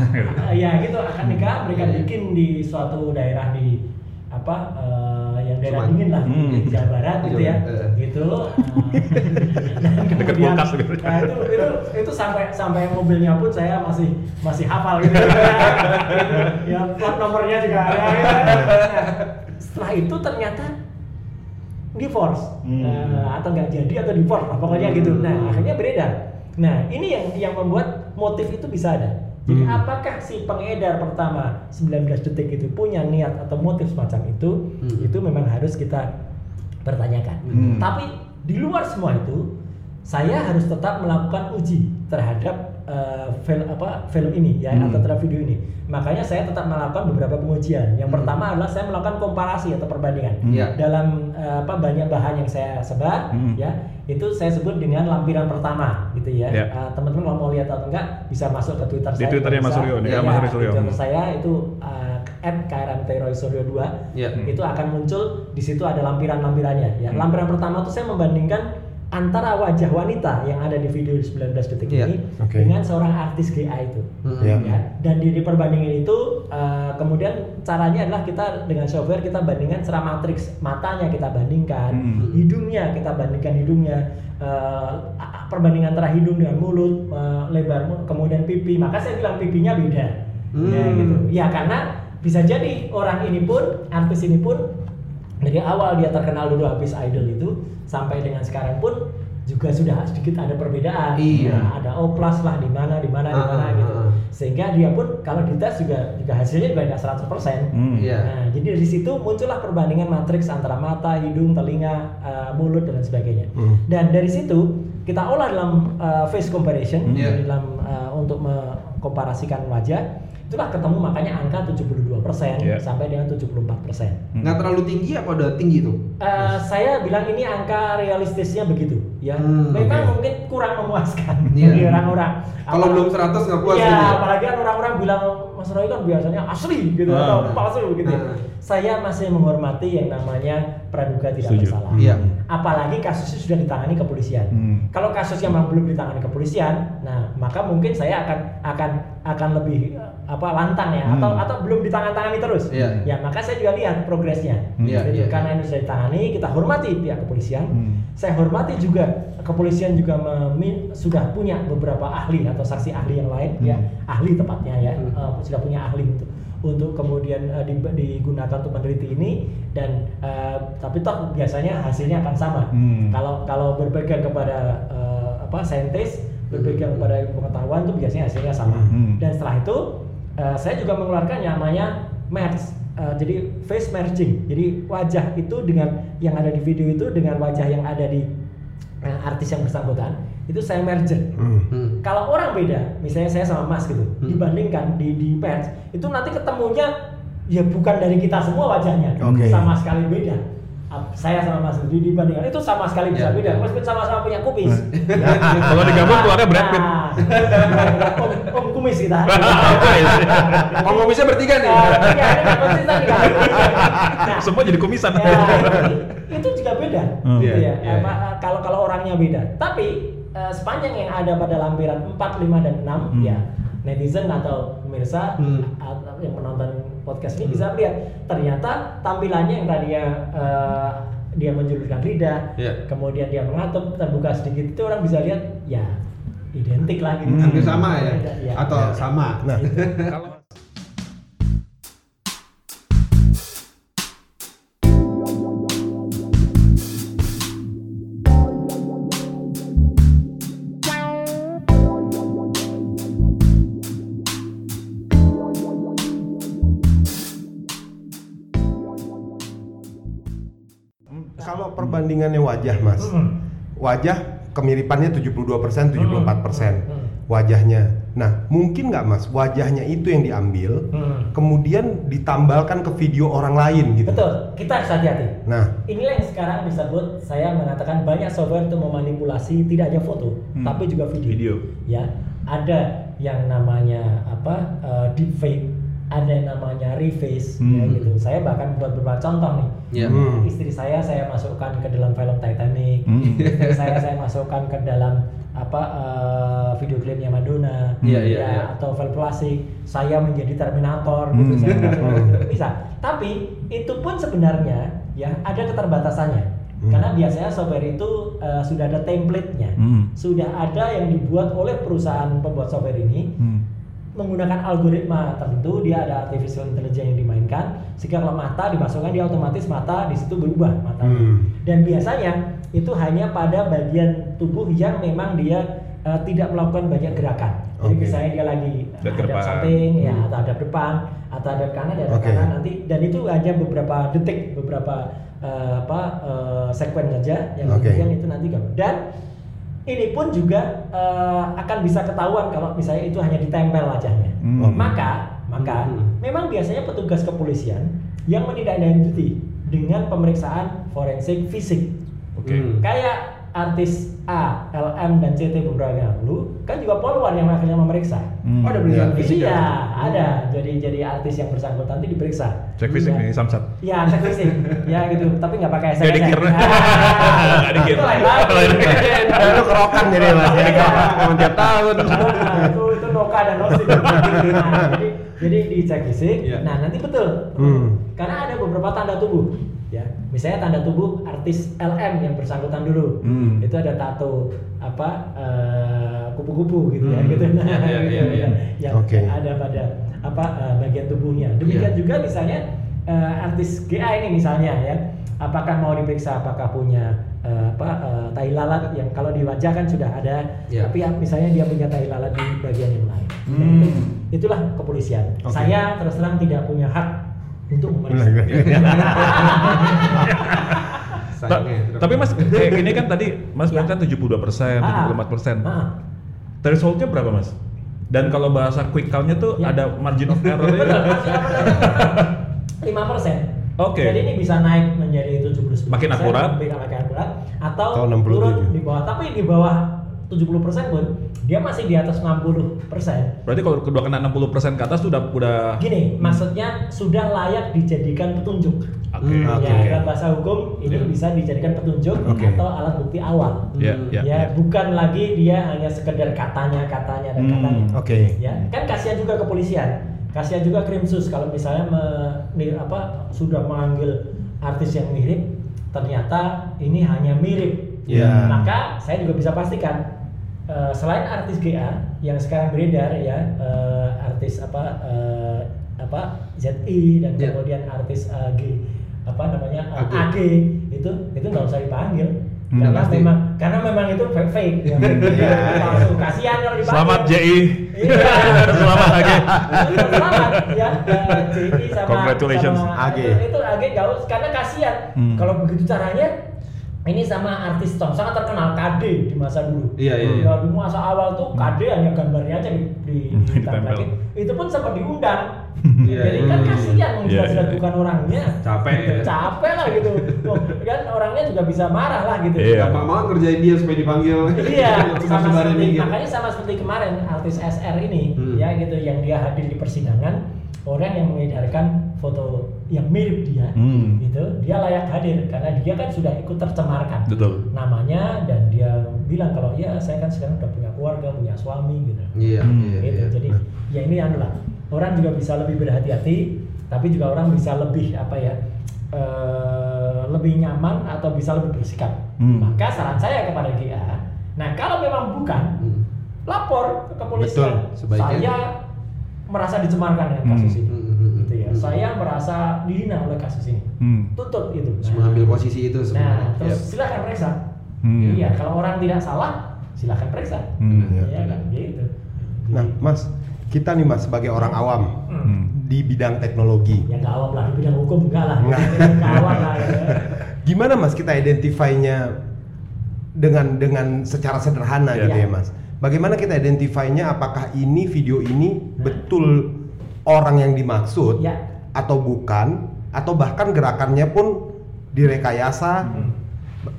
ya gitu akan nikah mereka bikin di suatu daerah di apa uh, yang daerah dingin lah hmm. Jawa Barat gitu ya, gitu. Uh, Dekat kulkas gitu. Nah, itu itu itu sampai sampai mobilnya pun saya masih masih hafal gitu. Ya plat nomornya juga ada. Ya. Nah, setelah itu ternyata divorce hmm. uh, atau nggak jadi atau divorce lah pokoknya hmm. gitu. Nah akhirnya beredar. Nah ini yang yang membuat motif itu bisa ada. Jadi hmm. apakah si pengedar pertama sembilan belas detik itu punya niat atau motif semacam itu hmm. itu memang harus kita pertanyakan. Hmm. Tapi di luar semua itu saya harus tetap melakukan uji terhadap uh, film apa film ini ya hmm. atau terhadap video ini. Makanya saya tetap melakukan beberapa pengujian. Yang hmm. pertama adalah saya melakukan komparasi atau perbandingan hmm. dalam uh, apa banyak bahan yang saya sebar hmm. ya. Itu saya sebut dengan lampiran pertama gitu ya. Yeah. Uh, teman-teman kalau mau lihat atau enggak bisa masuk ke Twitter di saya. Di Twitternya Mas Suryo, ya, Mas Suryo. Di Twitter saya itu uh, et k r m t roy suryo dua yeah. itu akan muncul di situ ada lampiran-lampirannya ya. Hmm. Lampiran pertama itu saya membandingkan antara wajah wanita yang ada di video sembilan belas detik yeah. ini okay. dengan seorang artis G A itu. Mm-hmm. Yeah. Ya. Dan di, di perbandingan itu uh, kemudian caranya adalah kita dengan software kita bandingkan secara matriks, matanya kita bandingkan, mm-hmm. hidungnya kita bandingkan hidungnya, uh, perbandingan antara hidung dengan mulut, uh, lebar mulut, kemudian pipi. Maka saya bilang pipinya beda. Mm. Ya gitu. Ya karena bisa jadi orang ini pun, artis ini pun dari awal dia terkenal dulu habis idol itu sampai dengan sekarang pun juga sudah sedikit ada perbedaan. Iya. Nah, ada oplas lah di mana di mana di mana uh, gitu. Sehingga dia pun kalau dites juga juga hasilnya juga enggak seratus persen. Mm, yeah. Nah, jadi dari situ muncullah perbandingan matriks antara mata, hidung, telinga, uh, mulut dan sebagainya. Mm. Dan dari situ kita olah dalam uh, face comparison, mm, yeah. dalam uh, untuk mengkomparasikan wajah. itulah ketemu makanya angka tujuh puluh dua persen yeah. sampai dengan tujuh puluh empat persen. Hmm. Nggak terlalu tinggi apa udah tinggi tuh? Uh, yes. Saya bilang ini angka realistisnya begitu ya. Hmm, memang okay. mungkin kurang memuaskan yeah. bagi orang-orang. Kalau belum seratus nggak puas ya, gitu. Apalagi kan orang-orang bilang Mas Roy kan biasanya asli gitu ah. atau palsu gitu. Ah. Saya masih menghormati yang namanya praduga tidak Setuju. bersalah. Yeah. Apalagi kasusnya sudah ditangani kepolisian. Hmm. Kalau kasusnya memang belum ditangani kepolisian, nah maka mungkin saya akan akan akan lebih apa lantang ya hmm. atau atau belum ditangani terus. Yeah. Ya maka saya juga lihat progresnya. Yeah, yeah, karena yeah. ini sudah ditangani, kita hormati pihak kepolisian. Hmm. Saya hormati juga kepolisian juga mem- sudah punya beberapa ahli atau saksi ahli yang lain hmm. ya, ahli tepatnya ya hmm. uh, sudah punya ahli untuk untuk kemudian uh, di, digunakan untuk meneliti ini dan uh, tapi toh biasanya hasilnya akan sama. Hmm. Kalau kalau berpegang kepada uh, apa saintis berpegang pada pengetahuan itu biasanya hasilnya sama. Hmm. Dan setelah itu uh, saya juga mengeluarkan yang namanya merge, uh, jadi face merging. Jadi wajah itu dengan yang ada di video itu dengan wajah yang ada di uh, artis yang bersangkutan itu saya merge. Hmm. Kalau orang beda, misalnya saya sama Mas gitu, hmm. dibandingkan di di merge itu nanti ketemunya ya bukan dari kita semua wajahnya, okay. sama sekali beda. Saya sama Mas Rudy dibandingkan itu sama sekali bisa yeah. beda. Mas Rudy sama-sama punya kumis. Kalau digabung keluarnya Brad Pitt. Om, om kumis kita. Om kumisnya bertiga nih. Iya, ini konsisten nih. Semua jadi kumisan. Ya, itu juga beda. Hmm. Gitu ya. Yeah. Yeah. Kalau kalau orangnya beda. Tapi uh, sepanjang yang ada pada lampiran empat, lima, dan enam hmm. ya netizen atau pemirsa hmm. atau yang menonton podcast ini hmm. bisa melihat ternyata tampilannya yang tadinya uh, dia menjulurkan lidah, yeah. kemudian dia mengatup terbuka sedikit itu orang bisa lihat ya identik lah gitu. Hampir hmm. sama ya, ya atau ya. sama. Nah. Perbandingannya wajah Mas, wajah kemiripannya tujuh puluh dua persen, tujuh puluh empat persen wajahnya. Nah mungkin nggak Mas wajahnya itu yang diambil kemudian ditambalkan ke video orang lain gitu? Betul, kita harus hati-hati. Nah inilah yang sekarang disebut saya mengatakan banyak software itu memanipulasi tidak hanya foto hmm. tapi juga video. video. Ya ada yang namanya apa uh, deepfake. Ada yang namanya Reface hmm. ya gitu. Saya bahkan buat beberapa contoh nih. Yeah. Hmm. Istri saya saya masukkan ke dalam film Titanic. Hmm. Istri saya saya masukkan ke dalam apa uh, video klipnya Madonna. Yeah, ya, yeah, yeah. Atau film klasik. Saya menjadi Terminator gitu. Hmm. Saya gitu. Bisa. Tapi itu pun sebenarnya ya ada keterbatasannya. Karena biasanya software itu uh, sudah ada template-nya. Hmm. Sudah ada yang dibuat oleh perusahaan pembuat software ini. Hmm. Menggunakan algoritma tertentu, dia ada artificial intelligence yang dimainkan sehingga kalau mata dimasukkan dia otomatis mata di situ berubah matanya hmm. dan biasanya itu hanya pada bagian tubuh yang memang dia uh, tidak melakukan banyak gerakan okay. jadi misalnya dia lagi hadap samping hmm. ya atau hadap depan atau hadap kanan hadap okay. kanan nanti dan itu hanya beberapa detik beberapa uh, apa uh, sekuen saja yang okay. kemudian itu nanti gabung dan ini pun juga uh, akan bisa ketahuan kalau misalnya itu hanya ditempel wajahnya. Mm. Maka, maka mm. memang biasanya petugas kepolisian yang menindaklanjuti dengan pemeriksaan forensik fisik. Okay. Mm. Kayak artis A, L M dan C T beberapa yang lalu kan juga polwan yang akhirnya memeriksa. Mm. Oh, ada pemeriksaan ya, fisik. Iya, ya. ada. Jadi jadi artis yang bersangkutan itu diperiksa. Cek fisik ya. nih samsat. Iya, cek fisik. ya gitu, tapi enggak pakai S M S. Jadi kira. Enggak dikira. Itu kerokan jadi Mas. Jadi kalau tiap tahun itu itu noka dan nosi. Nah, jadi jadi dicek fisik. Yeah. Nah, nanti betul. Hmm. Karena ada beberapa tanda tubuh. Ya, misalnya tanda tubuh artis L M yang bersangkutan dulu, hmm. itu ada tato apa uh, kupu-kupu gitu hmm. ya, gitu. Nah, yeah, yeah, yeah. yang okay. ada pada apa uh, bagian tubuhnya. Demikian yeah. juga misalnya uh, artis G A ini misalnya ya, apakah mau diperiksa apakah punya uh, apa uh, tai lalat yang kalau di wajah kan sudah ada, yeah. tapi misalnya dia punya tai lalat di bagian yang lain. Hmm. Itu, itulah kepolisian. Okay. Saya terus terang tidak punya hak. Untuk memeriksa. Tapi Mas, kayak gini kan tadi Mas bilang kan tujuh puluh dua persen, tujuh puluh empat persen. Threshold-nya berapa Mas? Dan kalau bahasa quick count-nya tuh ya. Ada margin of error-nya lima persen. Oke. Okay. Jadi ini bisa naik menjadi tujuh puluh persen. Makin akurat. Makin akurat. Atau turun di bawah. Tapi di bawah tujuh puluh persen pun dia masih di atas enam puluh persen. Berarti kalau kedua kena enam puluh persen ke atas tuh udah udah gini, maksudnya sudah layak dijadikan petunjuk. Oke. Okay. Hmm. Okay. Ya, dalam bahasa hukum ini yeah. bisa dijadikan petunjuk okay. atau alat bukti awal. Yeah. Hmm. Yeah. Ya, yeah. bukan lagi dia hanya sekedar katanya, katanya dan hmm. katanya. Oke. Okay. Ya, kan kasihan juga kepolisian. Kasihan juga Krimsus kalau misalnya me, mir, apa, sudah mengambil artis yang mirip, ternyata ini hanya mirip. Yeah. Maka saya juga bisa pastikan uh, selain artis G A yang sekarang beredar ya, uh, artis apa uh, apa Z I dan yeah. kemudian artis uh, G apa namanya uh, A G itu itu nggak usah dipanggil. Hmm, karena pasti. memang karena memang itu fake fake ya, ya, palsu ya. Kasihan kalau dipakai. Selamat J I. Iya. Selamat A G. Selamat ya J I sama Congratulations sama, A G. Itu, itu A G jauh karena kasihan. Hmm. Kalau begitu caranya ini sama artis Tom sangat terkenal K D di masa dulu. Iya iya. Kalau di masa awal tuh K D hmm. hanya gambarnya aja di ditempelin. Itu pun sempat diundang. Yeah. Jadi kan kasihan menjelaskan yeah. bukan orangnya capek ya capek lah gitu oh, kan orangnya juga bisa marah lah gitu yeah. gak mau ngerjain dia supaya dipanggil iya sama seperti, makanya sama seperti kemarin artis S R ini hmm. ya gitu yang dia hadir di persidangan orang yang mengedarkan foto yang mirip dia hmm. gitu dia layak hadir karena dia kan sudah ikut tercemarkan betul namanya dan dia bilang kalau ya saya kan sekarang udah punya keluarga punya suami gitu iya yeah. hmm. gitu. Yeah. Jadi ya ini anu lah orang juga bisa lebih berhati-hati, tapi juga orang bisa lebih apa ya, uh, lebih nyaman atau bisa lebih bersikap. Hmm. Maka saran saya kepada G A, nah kalau memang bukan, hmm. lapor ke kepolisian. Saya merasa dicemarkan dengan kasus hmm. ini, hmm. gitu ya. Hmm. Saya merasa dihina oleh kasus ini. Hmm. Tutup itu. Nah, mengambil posisi itu sebenarnya. Nah, terus yep. silakan periksa. Hmm. Iya, kalau orang tidak salah, silakan periksa. Hmm. Iya, kan? Gitu. Nah, Mas. Kita nih Mas sebagai orang awam hmm. di bidang teknologi. Ya nggak awam lah, di bidang hukum enggak lah. Nggak. Nggak awam lah. Ya. Gimana Mas kita identify-nya dengan dengan secara sederhana yeah. gitu ya Mas? Bagaimana kita identify-nya apakah ini video ini betul orang yang dimaksud yeah. atau bukan? Atau bahkan gerakannya pun direkayasa? Hmm.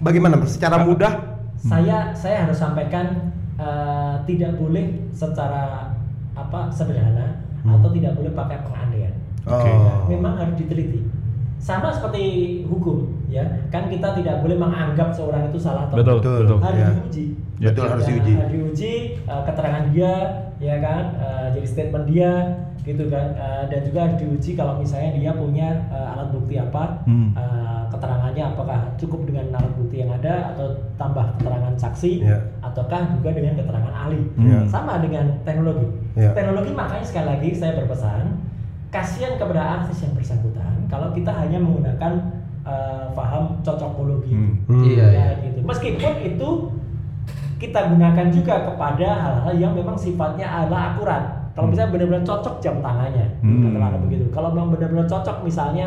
Bagaimana Mas? Secara mudah? Saya hmm. saya harus sampaikan uh, tidak boleh secara apa sederhana hmm. atau tidak boleh pakai pengandaian. Okay. Nah, memang harus diteliti. Sama seperti hukum, ya kan kita tidak boleh menganggap seorang itu salah atau betul, betul, betul. Harus ya. diuji. Ya, betul harus diuji. Harus diuji uh, keterangan dia, ya kan, uh, jadi statement dia, gitu kan, uh, dan juga harus diuji kalau misalnya dia punya uh, alat bukti apa, hmm. uh, keterangannya apakah cukup dengan alat bukti yang ada atau tambah keterangan saksi, yeah. ataukah juga dengan keterangan ahli. Yeah. Sama dengan teknologi. Yeah. Teknologi makanya sekali lagi saya berpesan. Kasihan kepada artis yang bersangkutan kalau kita hanya menggunakan uh, paham cocokologi hmm. Hmm. Ya, iya, iya. Gitu. Meskipun itu kita gunakan juga kepada hal-hal yang memang sifatnya adalah akurat. Kalau hmm. misalnya benar-benar cocok jam tangannya, hmm. katakanlah begitu. Kalau memang benar-benar cocok, misalnya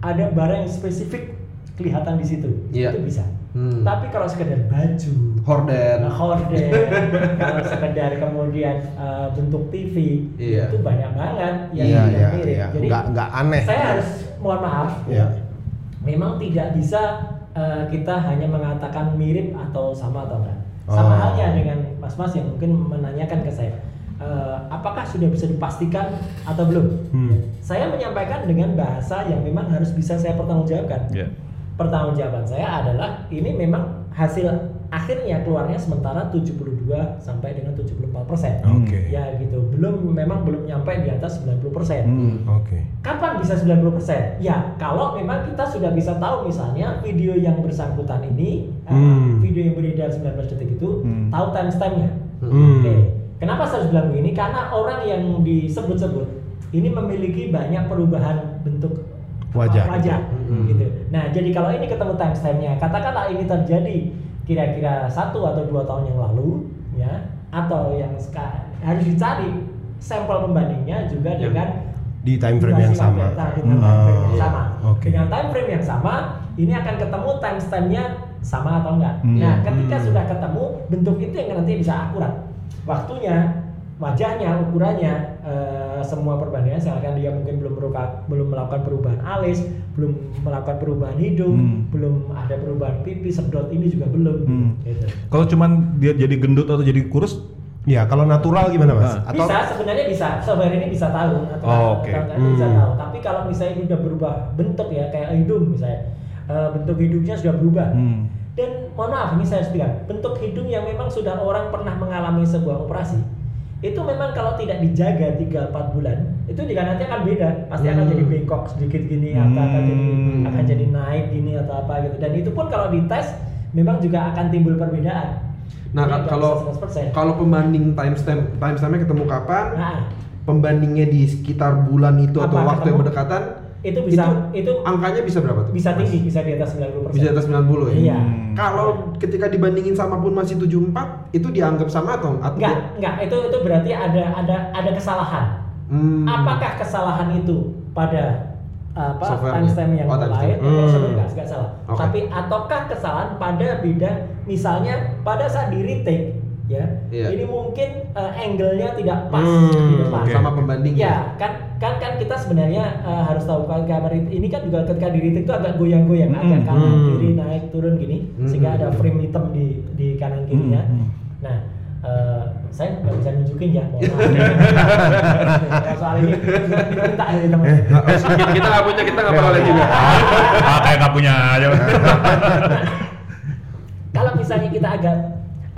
ada barang yang spesifik kelihatan di situ, yeah. itu bisa. Hmm. Tapi kalau sekedar baju, horden, horden, kalau sekedar kemudian uh, bentuk T V, yeah. itu banyak banget yang yeah, yeah, mirip. Yeah. Jadi nggak, nggak aneh. Saya harus mohon maaf, yeah. ya, memang tidak bisa uh, kita hanya mengatakan mirip atau sama atau enggak. Sama oh. halnya dengan mas-mas yang mungkin menanyakan ke saya, uh, apakah sudah bisa dipastikan atau belum? Hmm. Saya menyampaikan dengan bahasa yang memang harus bisa saya pertanggungjawabkan. Yeah. Pertanggungjawaban saya adalah ini memang hasil akhirnya keluarnya sementara tujuh puluh dua sampai dengan tujuh puluh empat persen. Oke. Okay. Ya gitu. Belum memang belum nyampe di atas sembilan puluh persen. Hmm, oke. Okay. Kapan bisa sembilan puluh persen? Ya, kalau memang kita sudah bisa tahu misalnya video yang bersangkutan ini hmm. uh, video yang beredar sembilan belas detik itu hmm. tahu timestamp-nya. Hmm. Oke. Okay. Kenapa saya bilang begini? Karena orang yang disebut-sebut ini memiliki banyak perubahan bentuk wajah, wajah hmm. gitu. Nah, jadi kalau ini ketemu timestamp-nya, katakanlah ini terjadi kira-kira satu atau dua tahun yang lalu, ya, atau yang sekarang harus dicari sampel pembandingnya juga ya. Dengan di time frame yang sama, dengan time frame yang sama, okay. dengan time frame yang sama, ini akan ketemu timestamp-nya sama atau enggak. Hmm. Nah, ketika hmm. sudah ketemu, bentuk itu yang nanti bisa akurat. Waktunya wajahnya, ukurannya, uh, semua perbandingan, seakan dia mungkin belum meruka, belum melakukan perubahan alis, belum melakukan perubahan hidung, hmm. belum ada perubahan pipi, sedot ini juga belum. Hmm. Gitu. Kalau cuman dia jadi gendut atau jadi kurus, ya kalau natural gimana mas? Nah. Atau... Bisa, sebenarnya bisa, sebenarnya ini bisa tahu, natural, oh, okay. natural, hmm. bisa tahu. Tapi kalau misalnya ini udah berubah bentuk ya, kayak hidung misalnya, uh, bentuk hidungnya sudah berubah. Hmm. Dan mohon maaf, ini saya harus bilang, bentuk hidung yang memang sudah orang pernah mengalami sebuah operasi, itu memang kalau tidak dijaga tiga empat bulan itu juga nanti akan beda, pasti akan hmm. jadi bengkok sedikit gini atau akan hmm. jadi akan jadi naik gini atau apa gitu, dan itu pun kalau dites memang juga akan timbul perbedaan. Nah jadi kalau kalau pembanding timestamp timestampnya ketemu kapan, nah, pembandingnya di sekitar bulan itu atau waktu ketemu? Yang berdekatan itu bisa itu, itu angkanya bisa berapa tuh? Bisa tinggi, bisa di atas sembilan puluh persen. Bisa di atas sembilan puluh ya. Iya. Hmm. Kalau ketika dibandingin sama pun masih tujuh puluh empat itu dianggap sama atau enggak? Enggak, itu itu berarti ada ada ada kesalahan. Hmm. Apakah kesalahan itu pada apa timestamp yang oh, lain atau hmm. sebenarnya enggak, enggak salah. Okay. Tapi ataukah kesalahan pada bidang misalnya pada saat di retake ya. Yeah. Ini mungkin uh, angle-nya tidak pas hmm. di depan okay. sama pembandingnya. Ya, kan kan kan kita sebenarnya uh, harus tahu kan kamera ini kan juga ketika di retake itu agak goyang-goyang, mm, agak kanan mm. kiri naik turun gini, mm, sehingga ada frame hitam di di kanan kirinya. Mm. Nah, uh, saya nggak bisa nunjukin ya. Kalau soal ini minta ya teman. Kita nggak punya, kita nggak boleh juga. Ah, kayak nggak punya aja. Kalau misalnya kita agak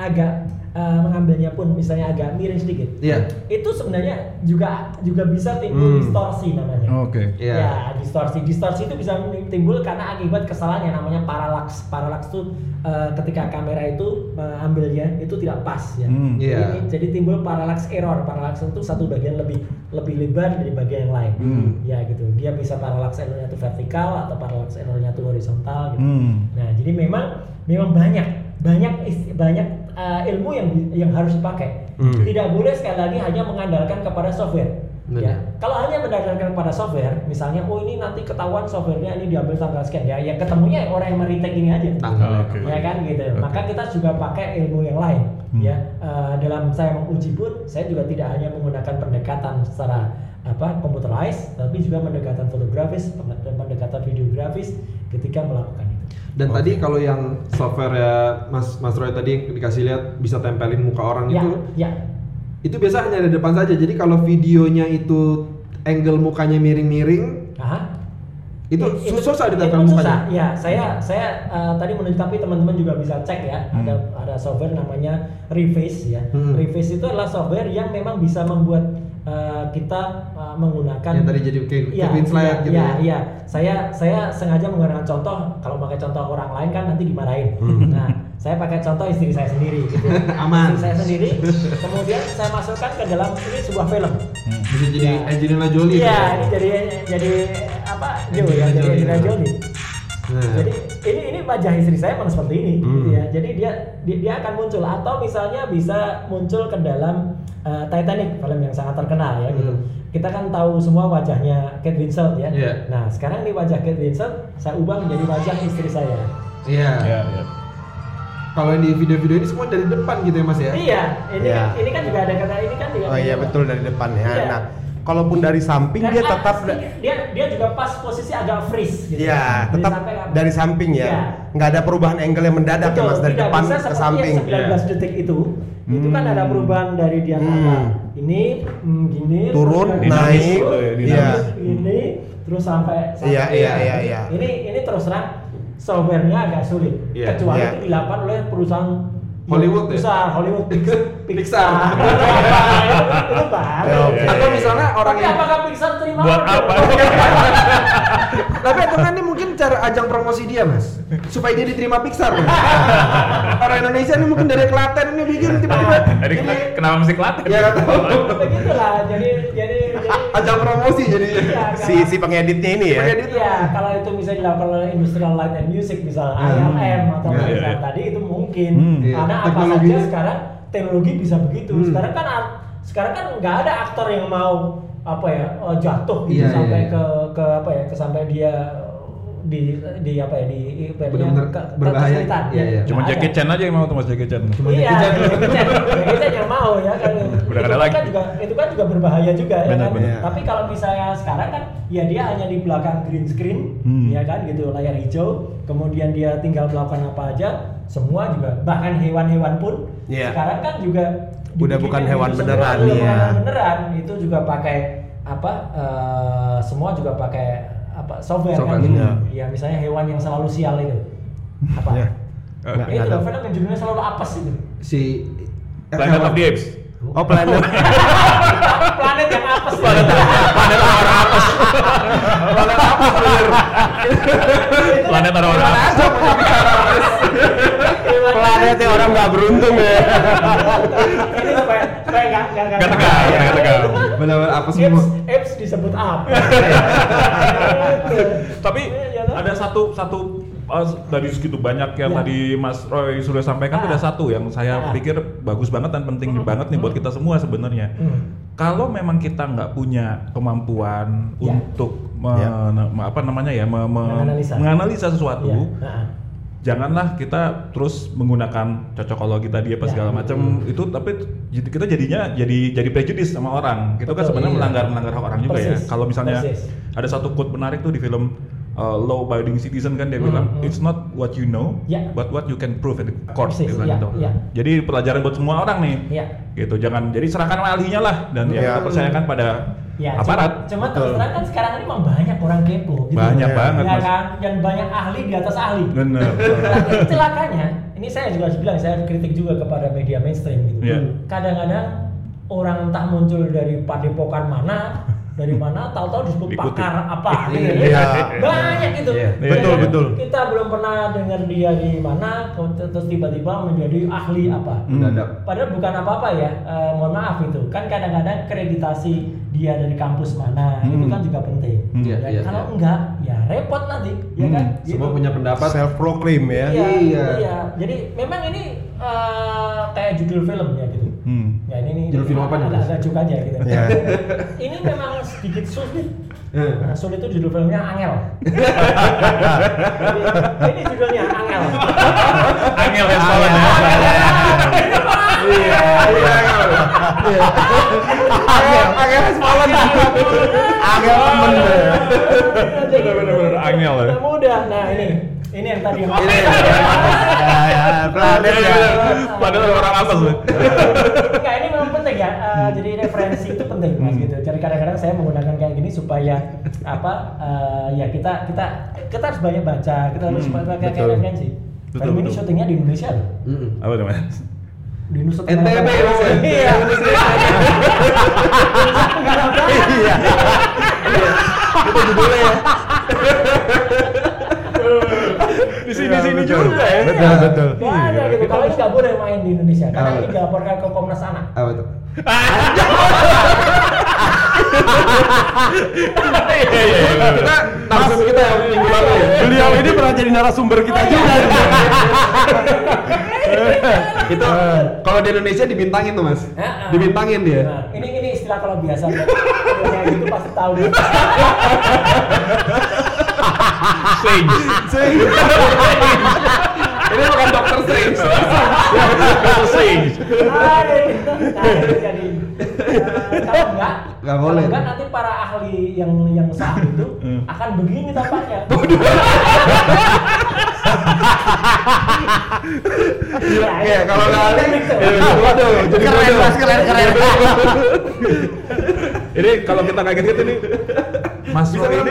agak Uh, mengambilnya pun misalnya agak miring sedikit, yeah. itu sebenarnya juga juga bisa timbul hmm. distorsi namanya. Oke. Okay. Yeah. Ya distorsi, distorsi itu bisa timbul karena akibat kesalahan yang namanya parallax. Parallax itu uh, ketika kamera itu mengambilnya uh, itu tidak pas ya. Hmm. Yeah. Jadi, jadi timbul parallax error. Parallax itu satu bagian lebih lebih lebar dari bagian yang lain. Hmm. Ya gitu. Dia bisa parallax errornya itu vertikal atau parallax errornya itu horizontal. Gitu. Hmm. Nah jadi memang memang banyak banyak is, banyak Uh, ilmu yang yang harus dipakai. Hmm. Tidak boleh sekali lagi hanya mengandalkan kepada software. Hmm. Ya. Kalau hanya mengandalkan kepada software, misalnya oh ini nanti ketahuan softwarenya ini diambil tanggal sekian ya, yang ketemunya orang yang meretake ini aja. Tanggal. Okay. Ya kan gitu. Okay. Maka kita juga pakai ilmu yang lain. Hmm. Ya, uh, dalam saya menguji pun saya juga tidak hanya menggunakan pendekatan secara apa computerized, tapi juga pendekatan fotografis, pendekatan videografis ketika melakukan itu. Dan okay. tadi kalau yang software ya Mas Mas Roy tadi dikasih lihat bisa tempelin muka orang ya, itu, ya. Itu biasa hanya ada depan saja. Jadi kalau videonya itu angle mukanya miring-miring, Aha. itu ya, susah ditempel mukanya. Susah. Ya, saya saya uh, tadi menunjuk, tapi teman-teman juga bisa cek ya. Hmm. Ada ada software namanya Reface ya. Hmm. Reface itu adalah software yang memang bisa membuat Uh, kita uh, menggunakan yang tadi jadi Kate Winslet gitu. Iya, iya. Saya saya sengaja menggunakan contoh, kalau pakai contoh orang lain kan nanti dimarahin. Hmm. Nah, saya pakai contoh istri saya sendiri gitu. Aman. Istri saya sendiri. Kemudian saya masukkan ke dalam ini sebuah film. Hmm. Bisa jadi ya. Angelina Jolie. Iya, ini jadi jadi apa? Jo ya, jadi Angelina Jolie. Nah. Jadi ini ini wajah istri saya memang seperti ini hmm. gitu ya. Jadi dia, dia dia akan muncul, atau misalnya bisa muncul ke dalam Uh, Titanic, film yang sangat terkenal ya hmm. gitu. Kita kan tahu semua wajahnya Kate Winslet ya. Yeah. Nah sekarang nih wajah Kate Winslet saya ubah menjadi wajah istri saya. Iya. Yeah. Yeah, yeah. Kalau di video-video ini semua dari depan gitu ya mas ya? Iya. Yeah. Ini yeah. kan ini kan juga ada kata ini kan. Oh iya betul dari depan ya. Yeah. Nah kalaupun dari samping dari dia atas, tetap dia dia juga pas posisi agak freeze gitu. Iya yeah, kan? Tetap dari, dari samping ya. Yeah. Nggak ada perubahan angle yang mendadak betul, ya mas dari depan ke samping. sembilan belas yeah. detik itu. Itu kan ada perubahan dari dia hmm. apa ini mm, gini turun terus naik dinamis, iya. ini terus sampai sampai iya, iya, iya, iya. ini ini terus terang softwarenya agak sulit yeah, kecuali yeah. itu dilakukan oleh perusahaan Hollywood besar ya? Hollywood Pixar itu baru atau misalnya orang yang apakah Pixar terima buat apa tapi atau kan ini mungkin cara ajang promosi dia mas supaya dia diterima Pixar kan? Orang Indonesia ini mungkin dari Klaten ini bikin tiba-tiba jadi kenapa mesti Klaten ya kan begitulah jadi jadi ajang promosi jadi si si pengeditnya ini ya ya kalau itu bisa dilakukan oleh Industrial Light and Music misalnya I L M atau misalnya tadi itu mungkin karena apa saja sekarang teknologi bisa begitu sekarang kan sekarang kan nggak ada aktor yang mau apa ya jatuh gitu sampai ke ke apa ya ke sampai dia di di apa ya di benar-benar berbahaya. Iya, iya. Cuma Jackie Chan aja yang mau tuh Mas Jackie Chan. Cuma iya, Jackie Chan. Jackie Chan yang mau ya kan. Udah ada lagi. Kan juga itu kan juga berbahaya juga ya kan. Tapi kalau misalnya sekarang kan ya dia hanya di belakang green screen ya kan gitu, layar hijau, kemudian dia tinggal melakukan apa aja, semua juga bahkan hewan-hewan pun sekarang kan juga udah bukan hewan beneran ya. Beneran itu juga pakai apa uh, semua juga pakai apa software, software kan gitu. Ya misalnya hewan yang selalu sial itu. Apa? Ya. Uh, nah, itu loh film yang judulnya selalu apes itu. Si Planet of the Apes. Oh, planet. Planet yang apes. Planet orang apes. Planet apes bener. Planet orang apes. Planetnya orang enggak beruntung ya. Ini supaya supaya enggak enggak enggak tegang. Benar-benar apa semua? Apes disebut apa? Tapi ada satu satu dari segitu banyak yang ya. Tadi Mas Roy Suryo sampaikan ah. Ada satu yang saya ah. pikir bagus banget dan penting hmm. banget nih buat kita semua sebenarnya. Hmm. Kalau memang kita nggak punya kemampuan ya. Untuk me, ya. apa namanya ya me, me, menganalisa. menganalisa sesuatu. Ya. Nah. Janganlah kita terus menggunakan cocokologi tadi apa segala macam ya, itu tapi kita jadinya jadi jadi prejudis sama orang. Kita betul, kan sebenarnya iya. melanggar melanggar hak orang juga persis, ya. Kalau misalnya persis. Ada satu quote menarik tuh di film uh, Law Abiding Citizen kan dia hmm, bilang hmm. it's not what you know ya. But what you can prove at the court gitu ya, gitu. Ya. Jadi pelajaran buat semua orang nih. Ya. Gitu. Jangan jadi serahkan ahlinya lah dan ya, ya kita percayakan pada ya, aparat. Cuma, cuma terus terang kan sekarang ini memang banyak orang kepo gitu. Banyak ya. Banget. Ya kan, yang banyak ahli di atas ahli. Benar. Celakanya, ini saya juga harus bilang, saya kritik juga kepada media mainstream gitu. Yeah. Kadang-kadang orang entah muncul dari padepokan mana, dari mana, tahu-tahu disebut pakar apa. Gitu, yeah. Banyak gitu. Yeah. Yeah. Betul, yeah. betul. Kita belum pernah dengar dia di mana, terus tiba-tiba menjadi ahli apa. Mm. Padahal bukan apa-apa ya, eh, mohon maaf itu. Kan kadang-kadang kreditasi dia dari kampus mana hmm. itu kan juga penting. Hmm. Ya, ya, kalau ya. enggak ya repot nanti, ya hmm. kan? Gitu. Semua punya pendapat self proclaim ya. Iya, iya. Iya. Jadi memang ini uh, kayak judul film ya gitu. Hmm. Ya ini nih. Judul film apa nih? Agak cuk aja gitu. Ya. Ini memang sedikit sulit. Nah, sulit itu judul filmnya Angel. Jadi, ini judulnya Angel. Angel ya soalnya. Iya, iya. Angel, Angel semalam Angel temen deh. Bener-bener Angel ya. Mudah, nah ini, ini yang tadi. Ini ya, ya, planet ya. Padahal orang apes loh. Enggak, ini memang penting ya. Jadi referensi itu penting mas gitu. Jadi kadang-kadang saya menggunakan kayak gini supaya apa? Ya kita kita kita harus banyak baca. Kita harus pakai referensi. Film ini syutingnya di Indonesia loh. Apa namanya? Di Nusa Tenggara Barat. Iya. Iya. Itu judulnya ya. Di sini-sini juga ya. Betul, betul. Ada gitu. Kalau ini nggak boleh main di Indonesia. Karena ini dilaporkan ke Komnas Anak. Ah betul. Kita langsung kita yang minggu lalu ya. Beliau ini pernah jadi narasumber kita juga. Itu kalau di Indonesia dibintangin tuh mas, dibintangin dia. Nah, ini ini istilah kalau biasa, kalau gitu pasti tahu deh. Strange, strange. Ini bukan dokter strange, dokter strange. Ah, jadi kalau enggak, nggak boleh. Kalau enggak nanti para ahli yang yang sah itu akan begini tampaknya. Iya, kalau kali waduh jadi keren keren keren. Jadi kalau kita kaget gitu nih Mas Roy ini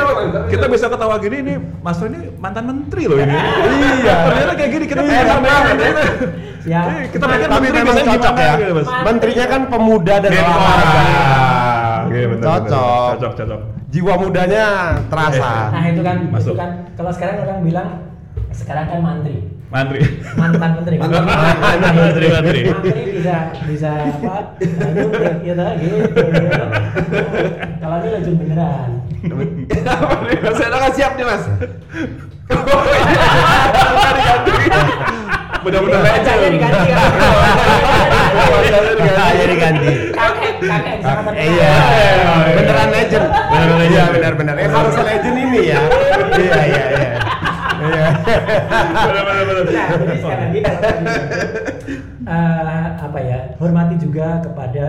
kita bisa ketawa gini nih Mas Roy ini mantan menteri loh ini. Iya. Ternyata kayak gini kita enak banget. Ya. Kita pikir menteri bisa cocok ya. Menterinya kan pemuda dan olahraga. Oke, betul. Cocok. Cocok, cocok. Jiwa mudanya terasa. Nah, itu kan itu kan kalau sekarang orang bilang sekarang kan mantri, mantri, mantan menteri, mantan menteri, mantri bisa bisa apa? Nyumbang gitu, gitu. Kalau ini lanjut beneran. Saya udah siap nih mas. Mudah-mudahan aja. Jadi ganti. Jadi ganti. Kakek, kakek. Iya. Beneran legend. Beneran legend, benar-benar. Harus legend ini ya. Iya, iya, iya. Benar-benar. Nah, jadi sekarang ini kalau uh, apa ya, hormati juga kepada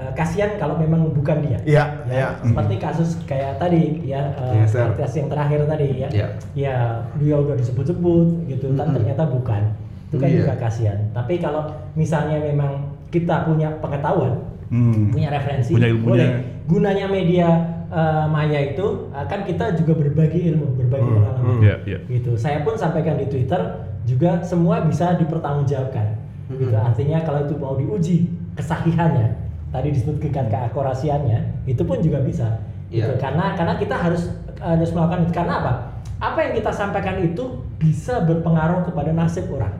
uh, kasihan kalau memang bukan dia. Iya. Ya, ya. Seperti kasus kayak tadi ya, uh, yes, artis yang terakhir tadi ya. Ya, ya dia udah disebut-sebut gitu, mm-hmm. ternyata bukan. Itu kan yeah. juga kasihan. Tapi kalau misalnya memang kita punya pengetahuan, hmm. punya referensi, punya, boleh. Punya. Gunanya media uh, maya itu kan kita juga berbagi ilmu, berbagi hmm. pengalaman. Hmm. Yeah, yeah. Gitu. Saya pun sampaikan di Twitter juga semua bisa dipertanggungjawabkan. Hmm. Gitu. Artinya kalau itu mau diuji kesahihannya, tadi disebutkan keakurasiannya, itu pun juga bisa. Yeah. Gitu. Karena karena kita harus harus melakukan itu. Karena apa? Apa yang kita sampaikan itu bisa berpengaruh kepada nasib orang.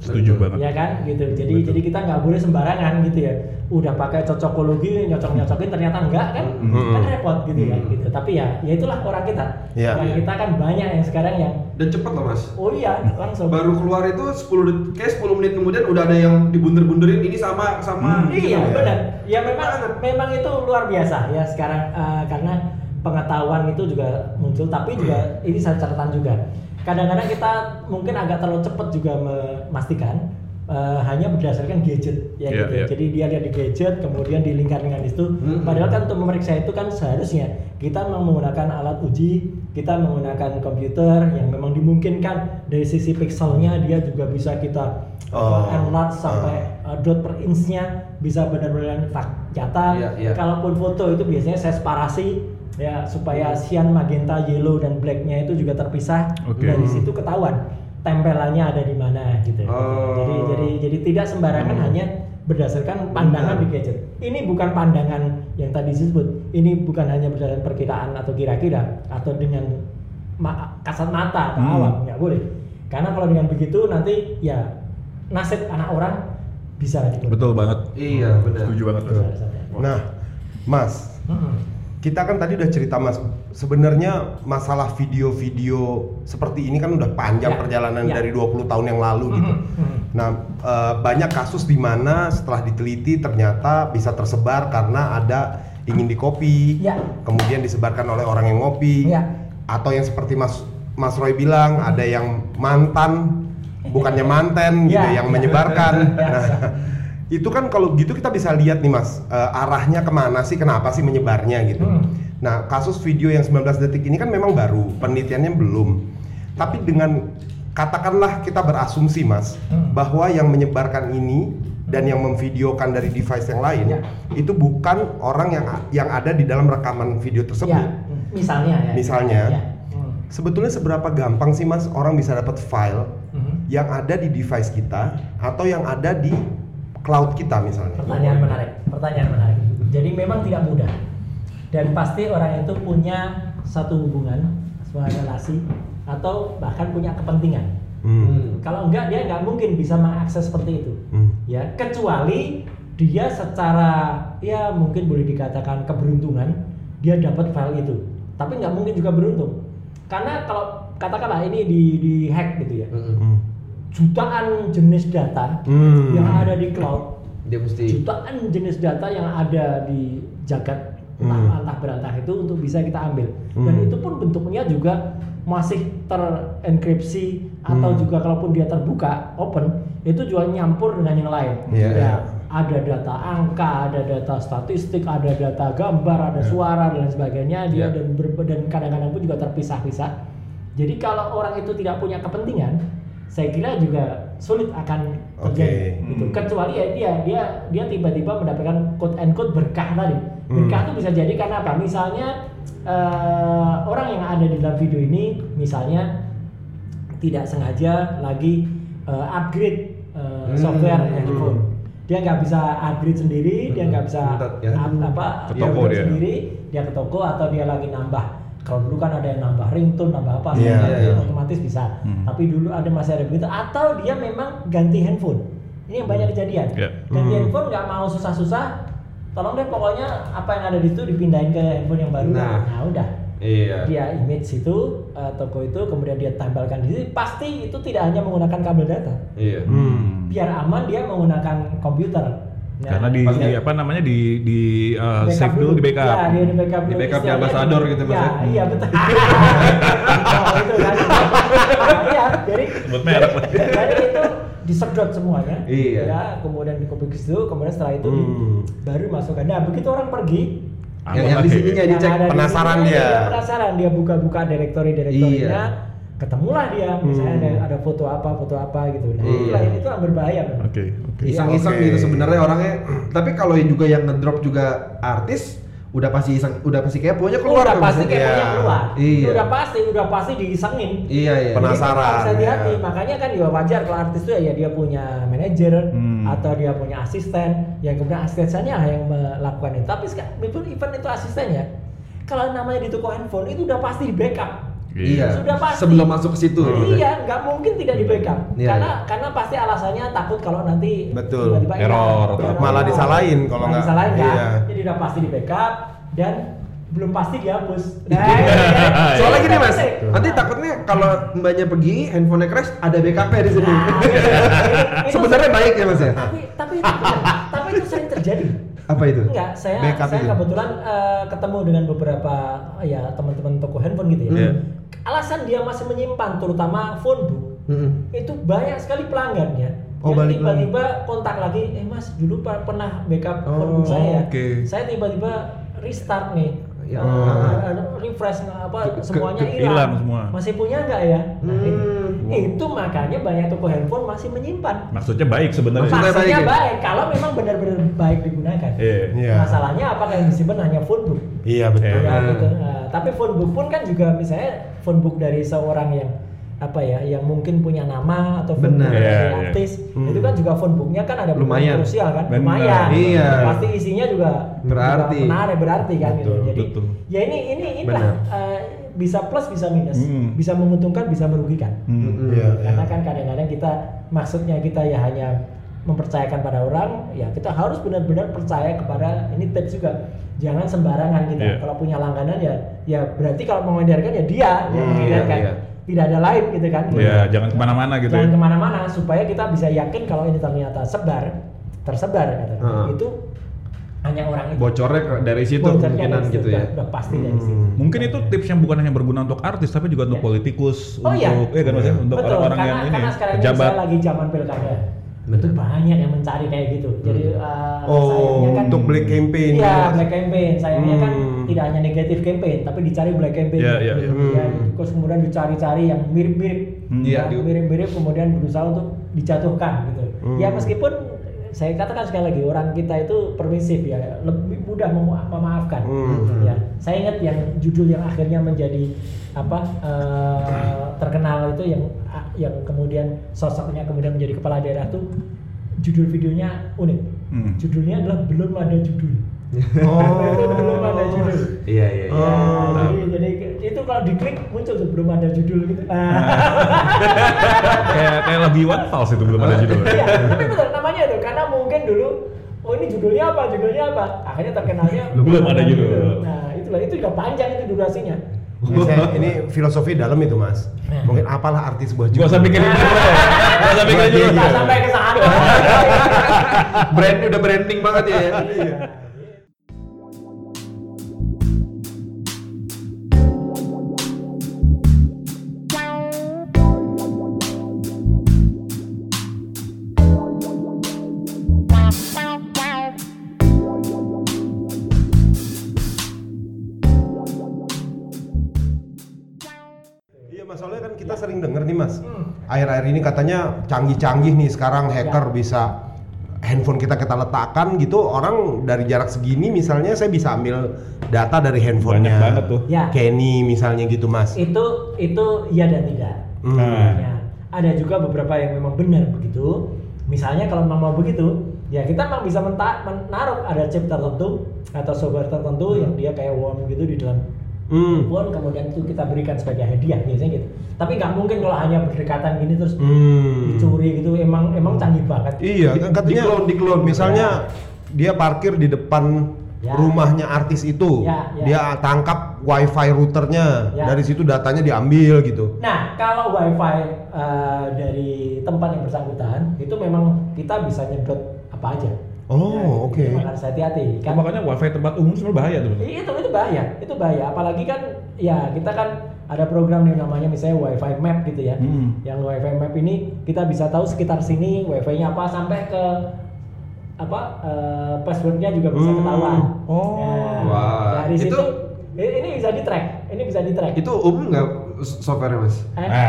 Setuju banget. Ya kan, gitu. Jadi betul. Jadi kita nggak boleh sembarangan gitu ya. Udah pakai cocokologi, nyocok-nyocokin ternyata enggak kan, mm-hmm. kan repot gitu kan. Mm-hmm. Gitu. Tapi ya, ya itulah orang kita. Yeah. Orang kita kan banyak yang sekarang yang. Dan cepet loh mas. Oh iya, langsung. Baru keluar itu sepuluh kayak sepuluh menit kemudian udah ada yang dibunter-bunterin ini sama sama. Hmm, iya gitu, benar. Ya, ya memang banget. Memang itu luar biasa ya sekarang uh, karena pengetahuan itu juga muncul, tapi juga ini satu catatan juga. Kadang-kadang kita mungkin agak terlalu cepat juga memastikan uh, hanya berdasarkan gadget ya yeah, gitu. Yeah. Jadi dia lihat di gadget kemudian di lingkar-lingkar itu mm-hmm. padahal kan untuk memeriksa itu kan seharusnya kita menggunakan alat uji, kita menggunakan komputer yang memang dimungkinkan dari sisi pikselnya dia juga bisa kita oh. enlarge sampai uh. dot per inch-nya bisa benar-benar nyata. Yeah, yeah. Kalaupun foto itu biasanya saya separasi ya supaya cyan, magenta, yellow dan blacknya itu juga terpisah, okay. dari situ ketahuan tempelannya ada di mana gitu. Oh. Jadi jadi jadi tidak sembarangan hmm. hanya berdasarkan pandangan hmm. di gadget. Ini bukan pandangan yang tadi disebut. Ini bukan hanya berdasarkan perkiraan atau kira-kira atau dengan ma- kasat mata atau hmm. awam, nggak boleh. Karena kalau dengan begitu nanti ya nasib anak orang bisa dibuat. Betul banget. Iya, benar. Setuju banget. Nah, Mas. Hmm. Kita kan tadi udah cerita mas, sebenarnya masalah video-video seperti ini kan udah panjang ya, perjalanan ya. Dari dua puluh tahun yang lalu mm-hmm. gitu. Nah e, banyak kasus di mana setelah diteliti ternyata bisa tersebar karena ada ingin dikopi, ya. Kemudian disebarkan oleh orang yang ngopi, ya. Atau yang seperti mas Mas Roy bilang ada yang mantan, bukannya manten gitu, ya, yang ya. Menyebarkan. Ya. Nah, itu kan kalau gitu kita bisa lihat nih mas, uh, arahnya kemana sih, kenapa sih menyebarnya gitu. hmm. Nah kasus video yang sembilan belas detik ini kan memang baru, penelitiannya belum. Tapi dengan katakanlah kita berasumsi mas, hmm. bahwa yang menyebarkan ini dan yang memvideokan dari device yang lain ya. Itu bukan orang yang yang ada di dalam rekaman video tersebut ya. Misalnya ya. Misalnya ya. Hmm. Sebetulnya seberapa gampang sih mas orang bisa dapat file hmm. yang ada di device kita atau yang ada di cloud kita misalnya. Pertanyaan menarik, pertanyaan menarik. Jadi memang tidak mudah. Dan pasti orang itu punya satu hubungan, sebuah relasi, atau bahkan punya kepentingan. Hmm. Kalau enggak dia nggak mungkin bisa mengakses seperti itu. Hmm. Ya, kecuali dia secara ya mungkin boleh dikatakan keberuntungan dia dapat file itu. Tapi nggak mungkin juga beruntung. Karena kalau katakanlah ini di di hack gitu ya. Hmm. Jutaan jenis data hmm. yang ada di cloud, dia mesti... jutaan jenis data yang ada di jagat hmm. antah berantah itu untuk bisa kita ambil. hmm. Dan itu pun bentuknya juga masih terenkripsi atau hmm. juga kalaupun dia terbuka open itu juga nyampur dengan yang lain. yeah. Ya, ada data angka, ada data statistik, ada data gambar, ada yeah. suara dan sebagainya dia yeah. dan, ber- dan kadang-kadang pun juga terpisah-pisah. Jadi kalau orang itu tidak punya kepentingan, saya kira juga sulit akan terjadi. Okay. Gitu. Kecuali ya dia dia dia tiba-tiba mendapatkan quote and quote berkah tadi. Berkah itu hmm. bisa jadi karena apa? Misalnya uh, orang yang ada di dalam video ini misalnya tidak sengaja lagi uh, upgrade uh, hmm. software handphone. Hmm. Dia nggak bisa upgrade sendiri, hmm. dia nggak bisa Bentar, ya. up, apa dia upgrade dia. sendiri, dia ke toko atau dia lagi nambah. Kalau dulu kan ada yang nambah ringtone, nambah apa, yeah, yeah, yeah. otomatis bisa. Hmm. Tapi dulu ada masih ada begitu. Atau dia memang ganti handphone. Ini yang banyak kejadian. Yeah. Ganti hmm. handphone nggak mau susah-susah. Tolong deh pokoknya apa yang ada di situ dipindahin ke handphone yang baru. Nah, nah udah. Yeah. Dia image itu, uh, toko itu, kemudian dia tampilkan di situ. Pasti itu tidak hanya menggunakan kabel data. Yeah. Hmm. Biar aman dia menggunakan komputer. Ya, karena di, di apa namanya di di uh, save dulu, dulu di backup. Ya, di backup. Di backup di ambassador gitu Mas. Ya, iya betul. Oh, itu kan. Iya, jadi sebut merek. Jadi itu disedot semuanya. Iya. Ya, kemudian dikopis dulu, kemudian setelah itu hmm. di, baru masukkan. Nah, begitu orang pergi, yang, yang di sininya dicek, penasaran di dia. dia. Penasaran dia buka-buka direktori-direktorinya. Iya. Ketemulah dia, misalnya hmm. ada, ada foto apa, foto apa gitu. Nah, hmm. itulah, itu kan berbahaya. Oke, okay, okay. Iseng-iseng okay. gitu sebenarnya orangnya. Tapi kalau juga yang ngedrop juga artis, udah pasti iseng, udah pasti keponya keluar. Udah pasti keponya ya. keluar. Iya. Udah pasti, udah pasti diisengin. Iya, iya. Penasaran. Jadi, iya. Makanya kan juga wajar kalau artis itu ya dia punya manajer hmm. atau dia punya asisten yang kemudian asistennya yang melakukan itu. Tapi meskipun event itu asistennya, kalau namanya di toko handphone itu udah pasti di backup. Iya. Sudah pasti. Sebelum masuk ke situ. Iya, nggak mungkin tidak di backup. Iya, karena iya. karena pasti alasannya takut kalau nanti betul. Tiba-tiba error, error, malah disalahin kalau nggak. Disalahin kan. Iya. Jadi udah pasti di backup dan belum pasti dihapus. Nah, iya. Iya. Soalnya gini Mas, betul. Nanti takutnya kalau mbaknya pergi, handphonenya crash, ada backupnya di situ. Nah, sebenarnya baik ya Mas ya. Tapi tapi itu, tapi itu sering terjadi. Apa itu? Enggak, saya backup saya itu. Kebetulan uh, ketemu dengan beberapa ya teman-teman toko handphone gitu ya. Yeah. Alasan dia masih menyimpan terutama phone book. Mm-hmm. Itu banyak sekali pelanggannya. Oh, yang tiba-tiba kontak lagi, "Eh Mas, dulu pernah backup oh, phone book saya." Okay. Saya tiba-tiba restart nih. Ya, oh. refresh apa ke, semuanya hilang. Semua. Masih punya enggak ya? Nah, hmm. itu wow. makanya banyak toko handphone masih menyimpan. Maksudnya baik sebenarnya. Maksudnya baik, baik ya? Kalau memang benar-benar baik digunakan. Yeah. Yeah. Masalahnya apakah yang disimpan hanya phone book? Iya yeah, betul. Yeah. Ya, gitu. Nah, tapi phone book pun kan juga misalnya phone book dari seorang yang apa ya, yang mungkin punya nama atau phone book dari artis, hmm. itu kan juga phone booknya kan ada lumayan krusial kan, bener. Lumayan, iya. pasti isinya juga berarti, menarik berarti kan, betul, gitu. Jadi betul. Ya ini ini inilah uh, bisa plus bisa minus, hmm. bisa menguntungkan bisa merugikan, hmm. Hmm. Yeah, karena yeah. kan kadang-kadang kita maksudnya kita ya hanya mempercayakan pada orang, ya kita harus benar-benar percaya kepada ini tips juga. Jangan sembarangan kita, yeah. kalau punya langganan ya, ya berarti kalau mengedarkan ya dia hmm, yang mengedarkan. Yeah, yeah. Tidak ada lain gitu kan. Iya, yeah, jangan kemana-mana gitu. Jangan ya. kemana-mana supaya kita bisa yakin kalau ini ternyata sebar, tersebar katanya. Uh-huh. Itu hanya orang itu. Bocornya dari situ kemungkinan gitu ya. Udah pasti hmm. dari situ. Mungkin itu tips yang bukan hanya berguna untuk artis tapi juga untuk yeah. politikus, oh, untuk ya yeah. eh, kan maksudnya yeah. untuk betul, orang-orang karena, yang ini pejabat lagi zaman pilkada. Betul banyak yang mencari kayak gitu. Jadi uh, oh, sayangnya kan untuk black campaign. Iya, ya. black campaign. Sayangnya hmm. kan tidak hanya negatif campaign, tapi dicari black campaign. Iya, iya. Terus kemudian dicari-cari yang mirip-mirip. Iya, hmm. mirip-mirip kemudian berusaha untuk dijatuhkan gitu. Hmm. Ya meskipun saya katakan sekali lagi orang kita itu permisif ya, lebih mudah mema- memaafkan. Hmm. Ya. Saya ingat yang judul yang akhirnya menjadi apa uh, terkenal itu yang yang kemudian sosoknya kemudian menjadi kepala daerah tuh judul videonya unik. Hmm. Judulnya adalah belum ada judul. Oh, belum ada judul. Iya iya. iya. Oh. Jadi, jadi itu kalau diklik muncul tuh belum ada judul gitu. Nah. Nah. kayak kayak lebih Iwan Fals itu belum ada judul. Iya, tapi betul namanya tuh karena mungkin dulu oh ini judulnya apa judulnya apa akhirnya terkenalnya belum, belum ada judul. judul. Nah itulah itu juga panjang itu durasinya. Nah, saya, ini filosofi dalam itu Mas. Mungkin apalah arti sebuah judul. Gak usah pikirin dulu. Gak usah pikirin dulu. Gak sampai ke sana. Brand udah branding banget ya. Iya. Masalahnya kan kita ya. sering dengar nih Mas, hmm. akhir-akhir ini katanya canggih-canggih nih sekarang hacker ya. bisa handphone kita kita letakkan gitu, orang dari jarak segini misalnya saya bisa ambil data dari handphonenya. Banyak banget tuh. Ya. Kenny misalnya gitu Mas. Itu itu iya dan tidak. Hmm. Ya. Ada juga beberapa yang memang benar begitu. Misalnya kalau memang mau begitu, ya kita memang bisa menta- menaruh ada chip tertentu atau software tertentu hmm. yang dia kayak worm gitu di dalam. Hmm. Pun kemudian itu kita berikan sebagai hadiah biasanya gitu. Tapi nggak mungkin kalau hanya berdekatan gini terus hmm. dicuri gitu. Emang emang canggih banget. Iya, di, katanya di klon misalnya ya. dia parkir di depan ya. rumahnya artis itu, ya, ya. dia tangkap wifi routernya, ya. dari situ datanya diambil gitu. Nah, kalau wifi uh, dari tempat yang bersangkutan itu memang kita bisa nyedot apa aja. Oh, oke. Okay. Harus hati-hati. Kan? Oh, makanya wifi tempat umum sebenarnya bahaya tuh. Itu itu bahaya, itu bahaya. Apalagi kan ya kita kan ada program yang namanya misalnya wifi map gitu ya. Hmm. Yang wifi map ini kita bisa tahu sekitar sini wifi-nya apa sampai ke apa uh, passwordnya juga bisa ketahuan. Hmm. Oh, nah, wow. Dari itu situ, ini bisa di track. Ini bisa di track. Itu umum nggak softwarenya mas? Eh? Nah.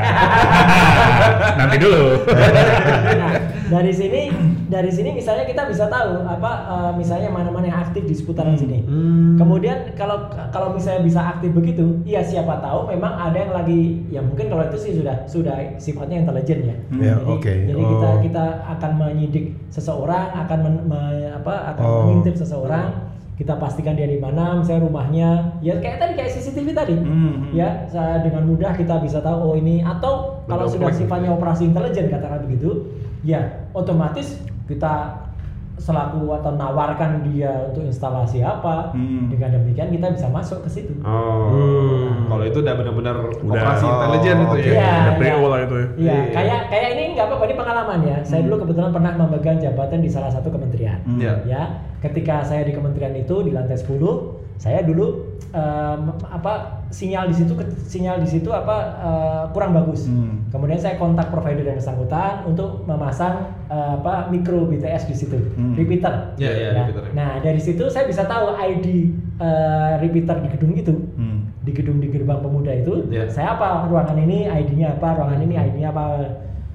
Nanti dulu. Nah, dari sini, dari sini misalnya kita bisa tahu apa uh, misalnya mana-mana yang aktif di seputaran hmm. sini. Hmm. Kemudian kalau kalau misalnya bisa aktif begitu, ya siapa tahu memang ada yang lagi, ya mungkin kalau itu sih sudah sudah sifatnya intelijen ya. Hmm. Yeah, jadi okay. jadi oh. kita kita akan menyidik seseorang, akan men, me, apa akan oh. mengintip seseorang. Kita pastikan dia di mana, misalnya rumahnya, ya kayak tadi kayak C C T V tadi, mm-hmm. ya dengan mudah kita bisa tahu oh ini atau kalau Betul, sudah sifatnya operasi intelijen katakan begitu, ya otomatis kita selaku atau nawarkan dia untuk instalasi apa, hmm. dengan demikian kita bisa masuk ke situ. Oh, hmm. kalau itu udah benar-benar operasi oh, intelijen itu okay. ya. Iya, P O lah itu. Iya, kayak kayak ini nggak apa-apa ini pengalaman ya. Hmm. Saya dulu kebetulan pernah memegang jabatan di salah satu kementerian. Hmm. Ya. ya, ketika saya di kementerian itu di lantai sepuluh, saya dulu um, apa sinyal di situ sinyal di situ apa uh, kurang bagus. Hmm. Kemudian saya kontak provider yang bersangkutan untuk memasang uh, apa mikro B T S di situ, hmm. repeater. Yeah, yeah, nah, repeater. Nah, dari situ saya bisa tahu I D uh, repeater di gedung itu. Hmm. Di gedung di Gerbang Pemuda itu, yeah. saya apa ruangan ini I D-nya apa, ruangan ini I D-nya apa.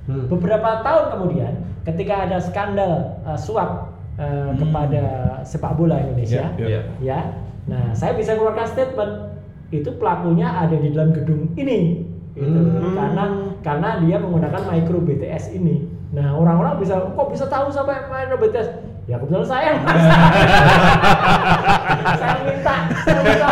Hmm. Beberapa tahun kemudian ketika ada skandal uh, suap uh, hmm. kepada sepak bola Indonesia, yeah, yeah. ya. Nah, saya bisa keluarkan statement itu pelakunya ada di dalam gedung ini, gitu. hmm. karena karena dia menggunakan micro B T S ini. Nah, orang-orang bisa kok bisa tahu sampai micro B T S? Ya kebetulan saya, mas. saya minta, saya minta.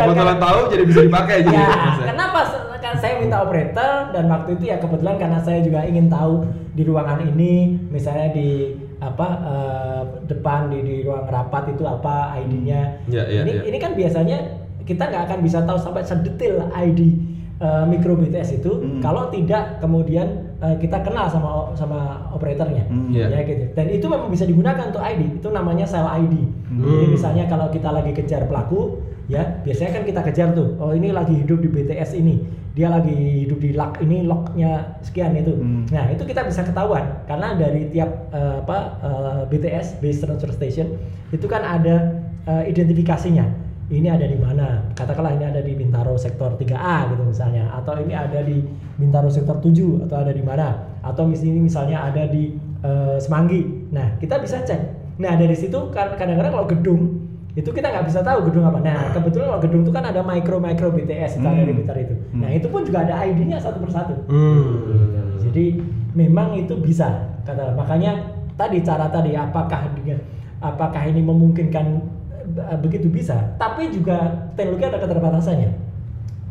Kebetulan tahu jadi bisa dipakai jadi. Ya, kenapa? Karena saya minta operator dan waktu itu ya kebetulan karena saya juga ingin tahu di ruangan ini, misalnya di apa uh, depan di, di ruang rapat itu apa I D-nya yeah, yeah, ini yeah. ini kan biasanya kita nggak akan bisa tahu sampai sedetail I D uh, micro B T S itu mm. kalau tidak kemudian uh, kita kenal sama sama operatornya mm, yeah. ya gitu dan itu memang bisa digunakan untuk I D itu namanya cell I D mm. jadi misalnya kalau kita lagi kejar pelaku ya biasanya kan kita kejar tuh oh ini lagi hidup di B T S ini dia lagi hidup di lock ini locknya sekian itu mm. nah itu kita bisa ketahuan karena dari tiap uh, apa uh, B T S base transfer station itu kan ada uh, identifikasinya ini ada di mana katakanlah ini ada di Bintaro sektor tiga A gitu misalnya atau ini ada di Bintaro sektor tujuh atau ada di mana atau misalnya misalnya ada di uh, Semanggi nah kita bisa cek nah dari situ kadang-kadang kalau gedung itu kita nggak bisa tahu gedung apa. Nah, kebetulan kalau gedung itu kan ada micro-micro B T S itu hmm. ada di Blitar itu. Hmm. Nah, itu pun juga ada I D-nya satu persatu. Hmm. Jadi memang itu bisa. Kata makanya tadi cara tadi apakah dengan apakah ini memungkinkan begitu bisa? Tapi juga teknologi ada keterbatasannya.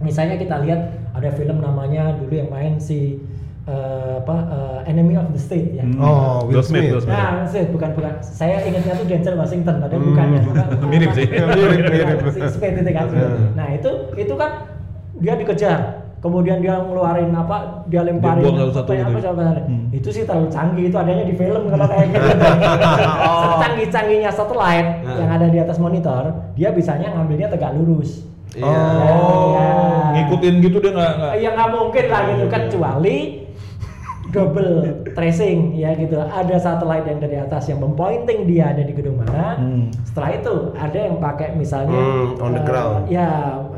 Misalnya kita lihat ada film namanya dulu yang main si Uh, apa uh, Enemy of the State ya. Oh, Will Smith. Smith. Nah, Smith bukan bukan. Saya ingatnya tuh Denzel Washington, padahal hmm. bukan. Mirip sih. Mirip mirip. Seperti kan. Nah, itu itu kan dia dikejar, kemudian dia ngeluarin apa? Dia lemparin. Dia buang satu-satu gitu. Hmm. Itu sih terlalu canggih, itu adanya di film kalau kayak gitu. Oh. Secanggih-canggihnya satelit nah. yang ada di atas monitor, dia bisanya ngambilnya tegak lurus. Oh. Ya. Ngikutin gitu dia enggak enggak. Ya enggak mungkin lah gitu kecuali double tracing ya gitu. Ada satelit yang dari atas yang mempointing dia ada di gedung mana. Hmm. Setelah itu ada yang pakai misalnya hmm, on the ground. Uh, ya,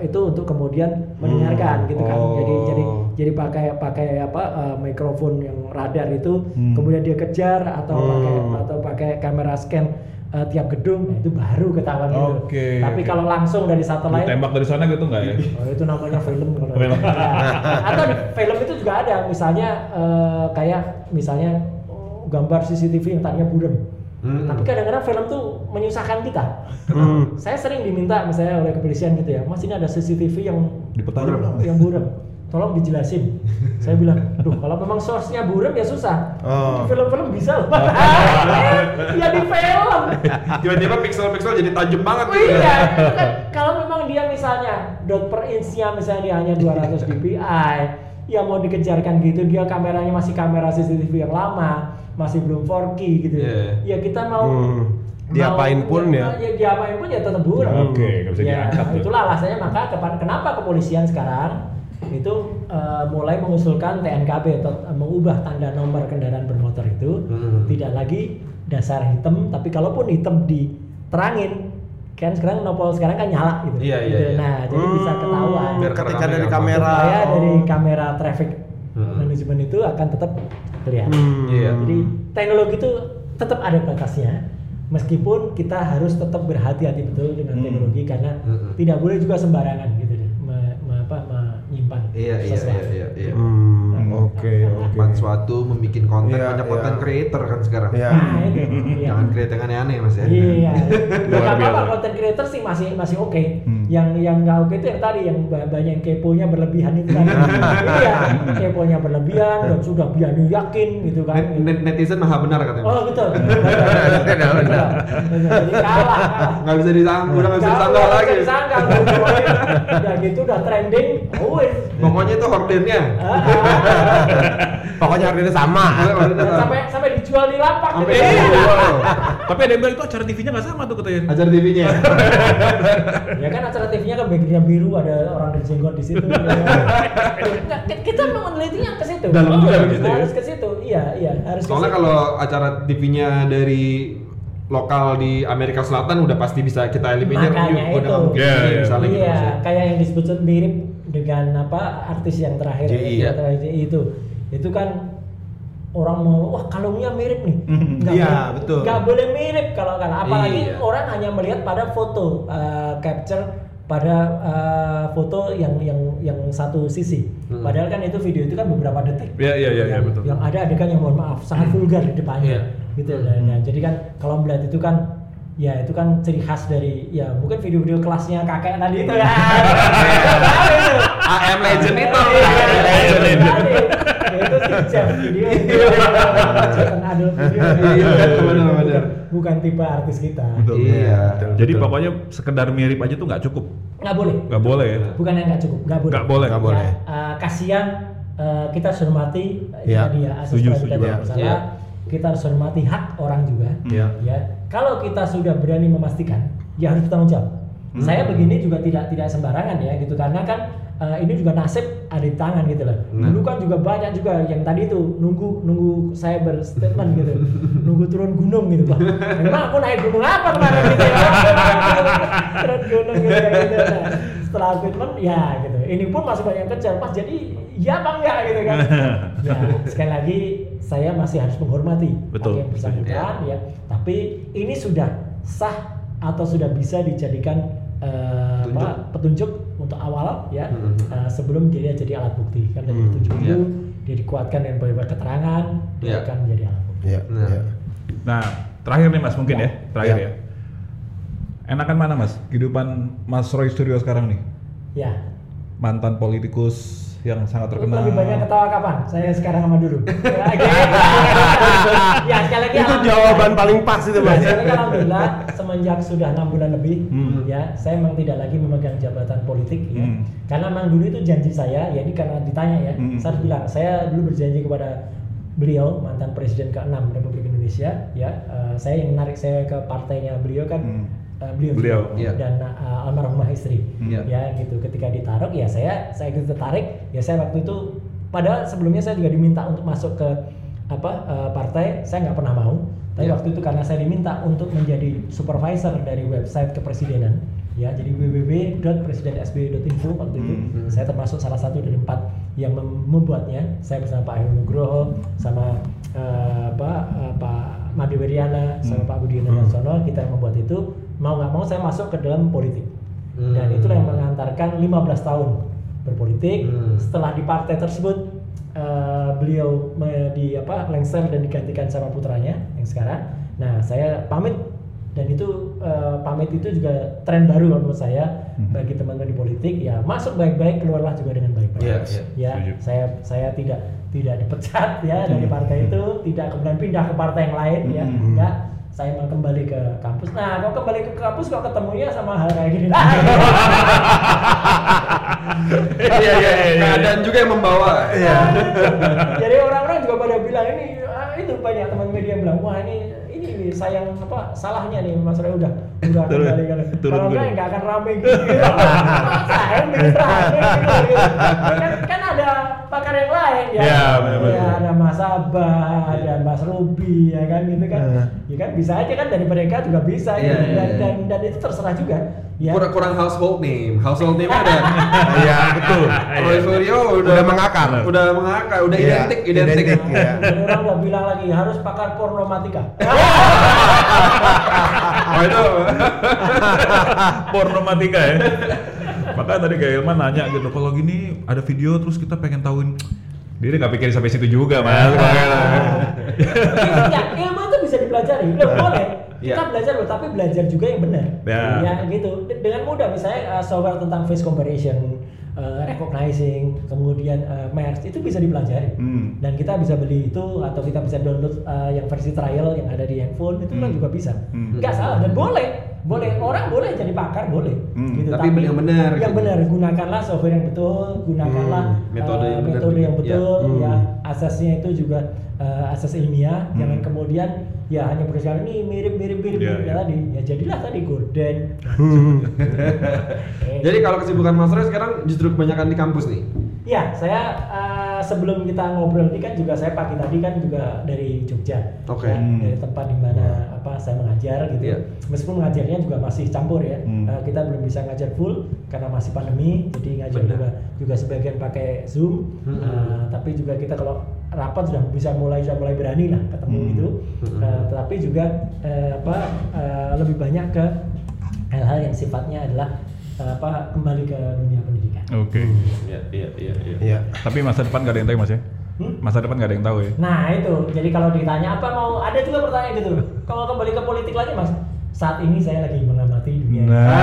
itu untuk kemudian mendengarkan hmm. gitu kan. Oh. Jadi jadi jadi pakai pakai apa uh, mikrofon yang radar itu hmm. kemudian dia kejar atau hmm. pakai atau pakai kamera scan Uh, tiap gedung nah itu baru ketahuan okay, gitu. Tapi okay. kalau langsung dari satelit tembak dari sana gitu enggak ya? Oh, itu namanya film kalau. Film. Ya. Atau film itu juga ada misalnya uh, kayak misalnya oh, gambar C C T V yang tadinya burem. Hmm. Tapi kadang-kadang film tuh menyusahkan kita. Hmm. Saya sering diminta misalnya oleh kepolisian gitu ya, Mas ini ada C C T V yang burem, yang burem. Tolong dijelasin. Saya bilang, aduh kalau memang source-nya burem ya susah. Oh. Di film-film bisa loh. Ya di film. Tiba-tiba pixel-pixel jadi tajam banget gitu. Iya, itu kan kalau memang dia misalnya dot per inch-nya misalnya dia hanya dua ratus D P I, ya mau dikejarkan gitu dia kameranya masih kamera C C T V yang lama. masih belum four K gitu. Yeah. Ya kita mau hmm. diapain pun ya, ya diapain pun ya tetap buruk. Oke, okay, nggak bisa ya, diangkat. Itulah alasannya maka kenapa kepolisian sekarang itu uh, mulai mengusulkan T N K B atau mengubah tanda nomor kendaraan bermotor itu hmm. tidak lagi dasar hitam, tapi kalaupun hitam diterangin kan sekarang nopol sekarang kan nyala gitu. Iya, gitu. Iya, nah, iya. Jadi hmm, bisa ketahuan. Ketika dari kamera ya oh. dari kamera traffic hmm. manajemen itu akan tetap kelihatan. Hmm, iya. Jadi teknologi itu tetap ada batasnya. Meskipun kita harus tetap berhati-hati betul dengan hmm. teknologi karena hmm. tidak boleh juga sembarangan gitu deh me, me, apa, menyimpan iya, sesuatu. Iya, iya, iya. Hmm, oke, okay, oke. Okay. Suatu membuat konten yeah, banyak yeah. konten creator kan sekarang. Yeah. Nah, itu, iya. Jangan creator yang aneh-aneh Mas ya. Iya. Enggak apa-apa konten creator sih masih masih oke. Okay. Hmm. Yang yang enggak oke okay itu yang tadi yang banyak yang keponya berlebihan itu kan. Iya, keponya berlebihan dan sudah biar yakin gitu kan. Net, netizen maha benar katanya. Oh, betul. Benar benar. Jadi kalah. Enggak bisa disangkal, enggak bisa disangkal lagi. Disangkal. Udah gitu udah trending. Pokoknya itu hordennya. Pokoknya harganya sama. Sampai sampai dijual di lapak. Sampai gitu. Dijual. Tapi ada yang bilang itu acara T V-nya nggak sama tuh katanya. Acara T V-nya. Ya kan acara T V-nya kan background biru ada orang berjenggot di situ. Ya. Nah, kita menelitinya ke situ. Dalam juga begitu. Harus ke situ. Iya, iya, harus. Soalnya kalau acara T V-nya dari lokal di Amerika Selatan udah pasti bisa kita eliminir. Makanya itu. Udah mungkin, yeah, yeah. Misalnya yeah, gitu. Iya, kayak yang disebut mirip dengan apa artis yang terakhir J I, ya. Terakhir J I itu itu kan orang mau wah kalungnya mirip nih nggak ya, boleh nggak boleh mirip kalau kan apalagi iya. Orang hanya melihat pada foto uh, capture pada uh, foto yang yang yang satu sisi hmm. padahal kan itu video itu kan beberapa detik ya, ya, ya, yang, ya, betul. Yang ada adegan yang mohon maaf sangat vulgar di depannya yeah. gitu hmm. Nah jadi kan kalau melihat itu kan ya itu kan ciri khas dari ya mungkin video-video kelasnya kakek tadi itu ya. A M Legend itu. Legend Legend. Itu sih video. Adult video. Bukan tipe artis kita. Iya. Jadi pokoknya sekedar mirip aja tuh nggak cukup. Nggak boleh. Nggak boleh. Bukan yang nggak cukup, nggak boleh. Nggak boleh. Nggak boleh. Kasihan kita harus hormati tadi ya asas peradilan bersama. Kita harus hormati hak orang juga. Yeah. Ya. Kalau kita sudah berani memastikan, ya harus bertanggung jawab. Hmm. Saya begini juga tidak tidak sembarangan ya gitu karena kan uh, ini juga nasib ada di tangan gitu loh. Hmm. Dulu kan juga banyak juga yang tadi itu nunggu nunggu saya berstatement gitu. Nunggu turun gunung gitu, Pak. Emang aku naik gunung apa kemarin gitu. Turun gunung gitu. gitu. Nah, setelah statement ya gitu. Ini pun masih banyak yang kejar pas jadi ya Bang ya gitu kan. Nah, sekali lagi saya masih harus menghormati betul, yang bersangkutan ya. ya, tapi ini sudah sah atau sudah bisa dijadikan uh, petunjuk. Apa, petunjuk untuk awal ya hmm. uh, sebelum dia jadi alat bukti kan dari hmm. petunjuk itu yeah. dia dikuatkan dengan beberapa keterangan dia yeah. akan menjadi alat bukti. Yeah. Nah. Yeah. Nah terakhir nih Mas mungkin yeah. ya terakhir yeah. ya enakan mana Mas kehidupan Mas Roy Suryo sekarang nih ya yeah. mantan politikus yang sangat terkenal. Lebih banyak ketawa kapan? Saya sekarang sama dulu. Ya sekali lagi. Itu jawaban paling pas itu Mas. Ya, alhamdulillah semenjak sudah enam bulan lebih hmm. ya, saya memang tidak lagi memegang jabatan politik ya. Hmm. Karena memang dulu itu janji saya, ya ini karena ditanya ya. Hmm. Saya bilang, saya dulu berjanji kepada beliau mantan presiden ke enam Republik Indonesia ya. Uh, saya yang menarik saya ke partainya beliau kan. Hmm. Uh, beliau, beliau yeah. dan uh, almarhumah istri yeah. ya gitu ketika ditaruh ya saya saya gitu tertarik ya saya waktu itu padahal sebelumnya saya juga diminta untuk masuk ke apa uh, partai saya nggak pernah mau tapi yeah. waktu itu karena saya diminta untuk menjadi supervisor dari website kepresidenan ya jadi w w w dot presiden s b dot info waktu itu mm-hmm. saya termasuk salah satu dari empat yang mem- membuatnya saya bersama Pak Heru Nugroho sama uh, apa uh, Pak Made Weriana sama mm-hmm. Pak Budi Nasional mm-hmm. kita yang membuat itu. Mau nggak mau saya masuk ke dalam politik hmm. dan itulah yang mengantarkan lima belas tahun berpolitik hmm. setelah di partai tersebut uh, beliau me, di apa lengser dan digantikan sama putranya yang sekarang nah saya pamit dan itu uh, pamit itu juga tren baru menurut saya hmm. bagi teman-teman di politik ya masuk baik-baik keluarlah juga dengan baik-baik yeah, yeah. ya Sujud. saya saya tidak tidak dipecat ya hmm. dari partai itu tidak kemudian pindah ke partai yang lain hmm. ya enggak hmm. saya mau kembali ke kampus. Nah, kalau kembali ke kampus kok ketemunya sama hal kayak gini. Iya, iya, iya. Keadaan juga yang membawa. Nah, jadi orang-orang juga pada bilang bilang ini itu banyak teman media bilang wah ini ini, ini sayang apa salahnya nih Mas Roy udah udah kali kali kalau enggak enggak akan rame gitu. Saya bikin rame kan kan ada pakar yang lain ya. Ya, bener, bener. Ya ada Mas Abah, ada Mas Ruby ya kan gitu kan. Uh. Ya kan bisa aja kan dari mereka juga bisa yeah, gitu. dan, yeah. dan dan itu terserah juga. Ya. Kurang kurang household name, household name ada. Iya betul. Roy Suryo udah, udah mengakar, udah mengakar, udah yeah. identik, identik. identik ya. Orang nggak bilang lagi harus pakar pornomatika. Oh itu pornomatika ya. Makanya tadi kayak Ilman nanya gitu, kalau gini ada video terus kita pengen tahuin. Dia nggak pikirin sampai situ juga mas. Ilman tuh bisa dipelajari, boleh. Kita yeah. belajar loh, tapi belajar juga yang benar. Yeah. Ya gitu. Dengan mudah misalnya uh, software tentang face comparison, uh, recognizing, kemudian uh, merge itu bisa dipelajari. Mm. Dan kita bisa beli itu atau kita bisa download uh, yang versi trial yang ada di handphone itu kan mm. juga bisa. Mm. Gak salah dan boleh. Boleh, orang boleh jadi pakar, boleh hmm, gitu. Tapi, tapi yang benar yang gitu. Benar, gunakanlah software yang betul, gunakanlah hmm, metode, uh, yang, metode benar, yang betul ya, ya. Hmm. Asasnya itu juga uh, asas ilmiah, hmm. jangan kemudian ya hanya berusaha ini mirip-mirip-mirip ya, ya. Tadi, ya jadilah tadi gorden eh. Jadi kalau kesibukan Mas Roy sekarang justru kebanyakan di kampus nih? Ya, saya uh, sebelum kita ngobrol ini kan juga saya pagi tadi kan juga dari Jogja. Okay. Ya, hmm. Dari tempat di mana apa saya mengajar gitu. Yeah. Meskipun mengajarnya juga masih campur ya. Hmm. Uh, kita belum bisa ngajar full karena masih pandemi. Jadi ngajar Benar. juga juga sebagian pakai Zoom. Hmm. Uh, tapi juga kita kalau rapat sudah bisa mulai sudah mulai berani lah ketemu hmm. gitu. Uh, tetapi juga uh, apa uh, lebih banyak ke hal-hal yang sifatnya adalah apa kembali ke dunia pendidikan. Oke. Okay. Iya, iya, iya, iya. Ya. Tapi masa depan enggak ada yang tahu Mas ya? Hmm? Masa depan enggak ada yang tahu ya? Nah, itu. Jadi kalau ditanya apa mau ada juga pertanyaan gitu. Kalau kembali ke politik lagi, Mas. Saat ini saya lagi mengamati dunia. Nah. nah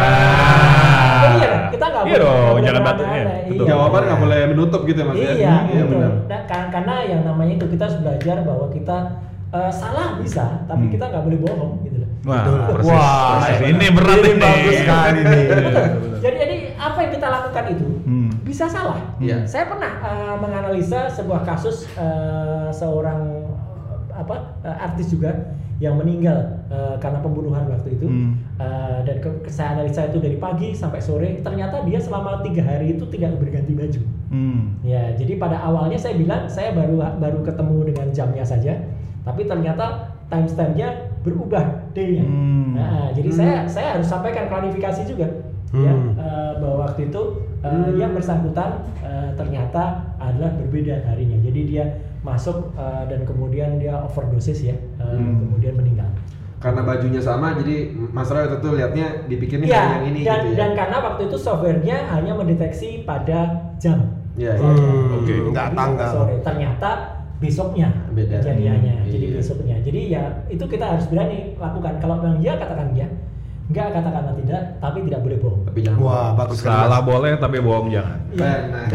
iya, kita enggak boleh. Iya, dong, jangan batuknya. Betul. Jawaban enggak boleh menutup gitu Mas iya, ya. Iya, iya benar. Nah, karena yang namanya itu kita harus belajar bahwa kita uh, salah bisa, tapi hmm. kita enggak boleh bohong gitu. Wah, persis. Wah persis. Ini berat ini. Bagus sekali ini. Jadi, jadi apa yang kita lakukan itu hmm. bisa salah. Yeah. Saya pernah uh, menganalisa sebuah kasus uh, seorang apa uh, artis juga yang meninggal uh, karena pembunuhan waktu itu. Hmm. Uh, dan ke- saya analisa itu dari pagi sampai sore. Ternyata dia selama tiga hari itu tidak berganti baju. Hmm. Ya, jadi pada awalnya saya bilang saya baru baru ketemu dengan jamnya saja, tapi ternyata timestampnya berubah D-nya. Hmm. Nah, jadi hmm. saya saya harus sampaikan klarifikasi juga, hmm. ya uh, bahwa waktu itu uh, hmm. yang bersangkutan uh, ternyata adalah berbeda harinya. Jadi dia masuk uh, dan kemudian dia overdosis ya, uh, hmm. kemudian meninggal. Karena bajunya sama, jadi Mas Roy tentu lihatnya dipikirnya ya, yang ini. Dan, gitu ya. Dan karena waktu itu softwarenya hanya mendeteksi pada jam. Ya, ya. Hmm. Oke. Okay. Nggak tanggal. Sore. Ternyata besoknya beda kejadiannya, hmm, jadi iya. besoknya. Jadi ya itu kita harus berani lakukan. Kalau memang ya katakan ya, enggak katakanlah tidak, tapi tidak boleh bohong. Tapi jangan. Wah, bagus. Salah boleh tapi bohong jangan. Iya.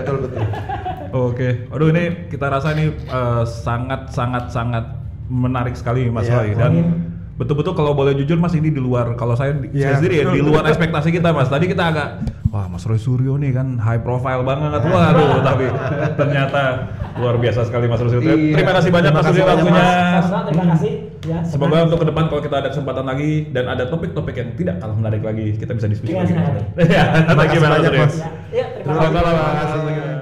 Betul betul. Oke. Okay. Aduh ini kita rasa ini uh, sangat sangat sangat menarik sekali Mas Roy yeah. dan betul-betul kalau boleh jujur Mas ini di luar kalau saya, yeah, saya sendiri ya di luar ekspektasi kita Mas. Tadi kita agak wah Mas Roy Suryo nih kan high profile banget wah aduh tapi ternyata luar biasa sekali Mas Roy Suryo. Iya. Terima kasih banyak Mas Roy waktunya. Terima kasih. Ya, semoga senang. Untuk ke depan kalau kita ada kesempatan lagi dan ada topik-topik yang tidak kalah menarik lagi kita bisa diskusi. Iya, terima kasih banyak Mas. Ya, terima kasih.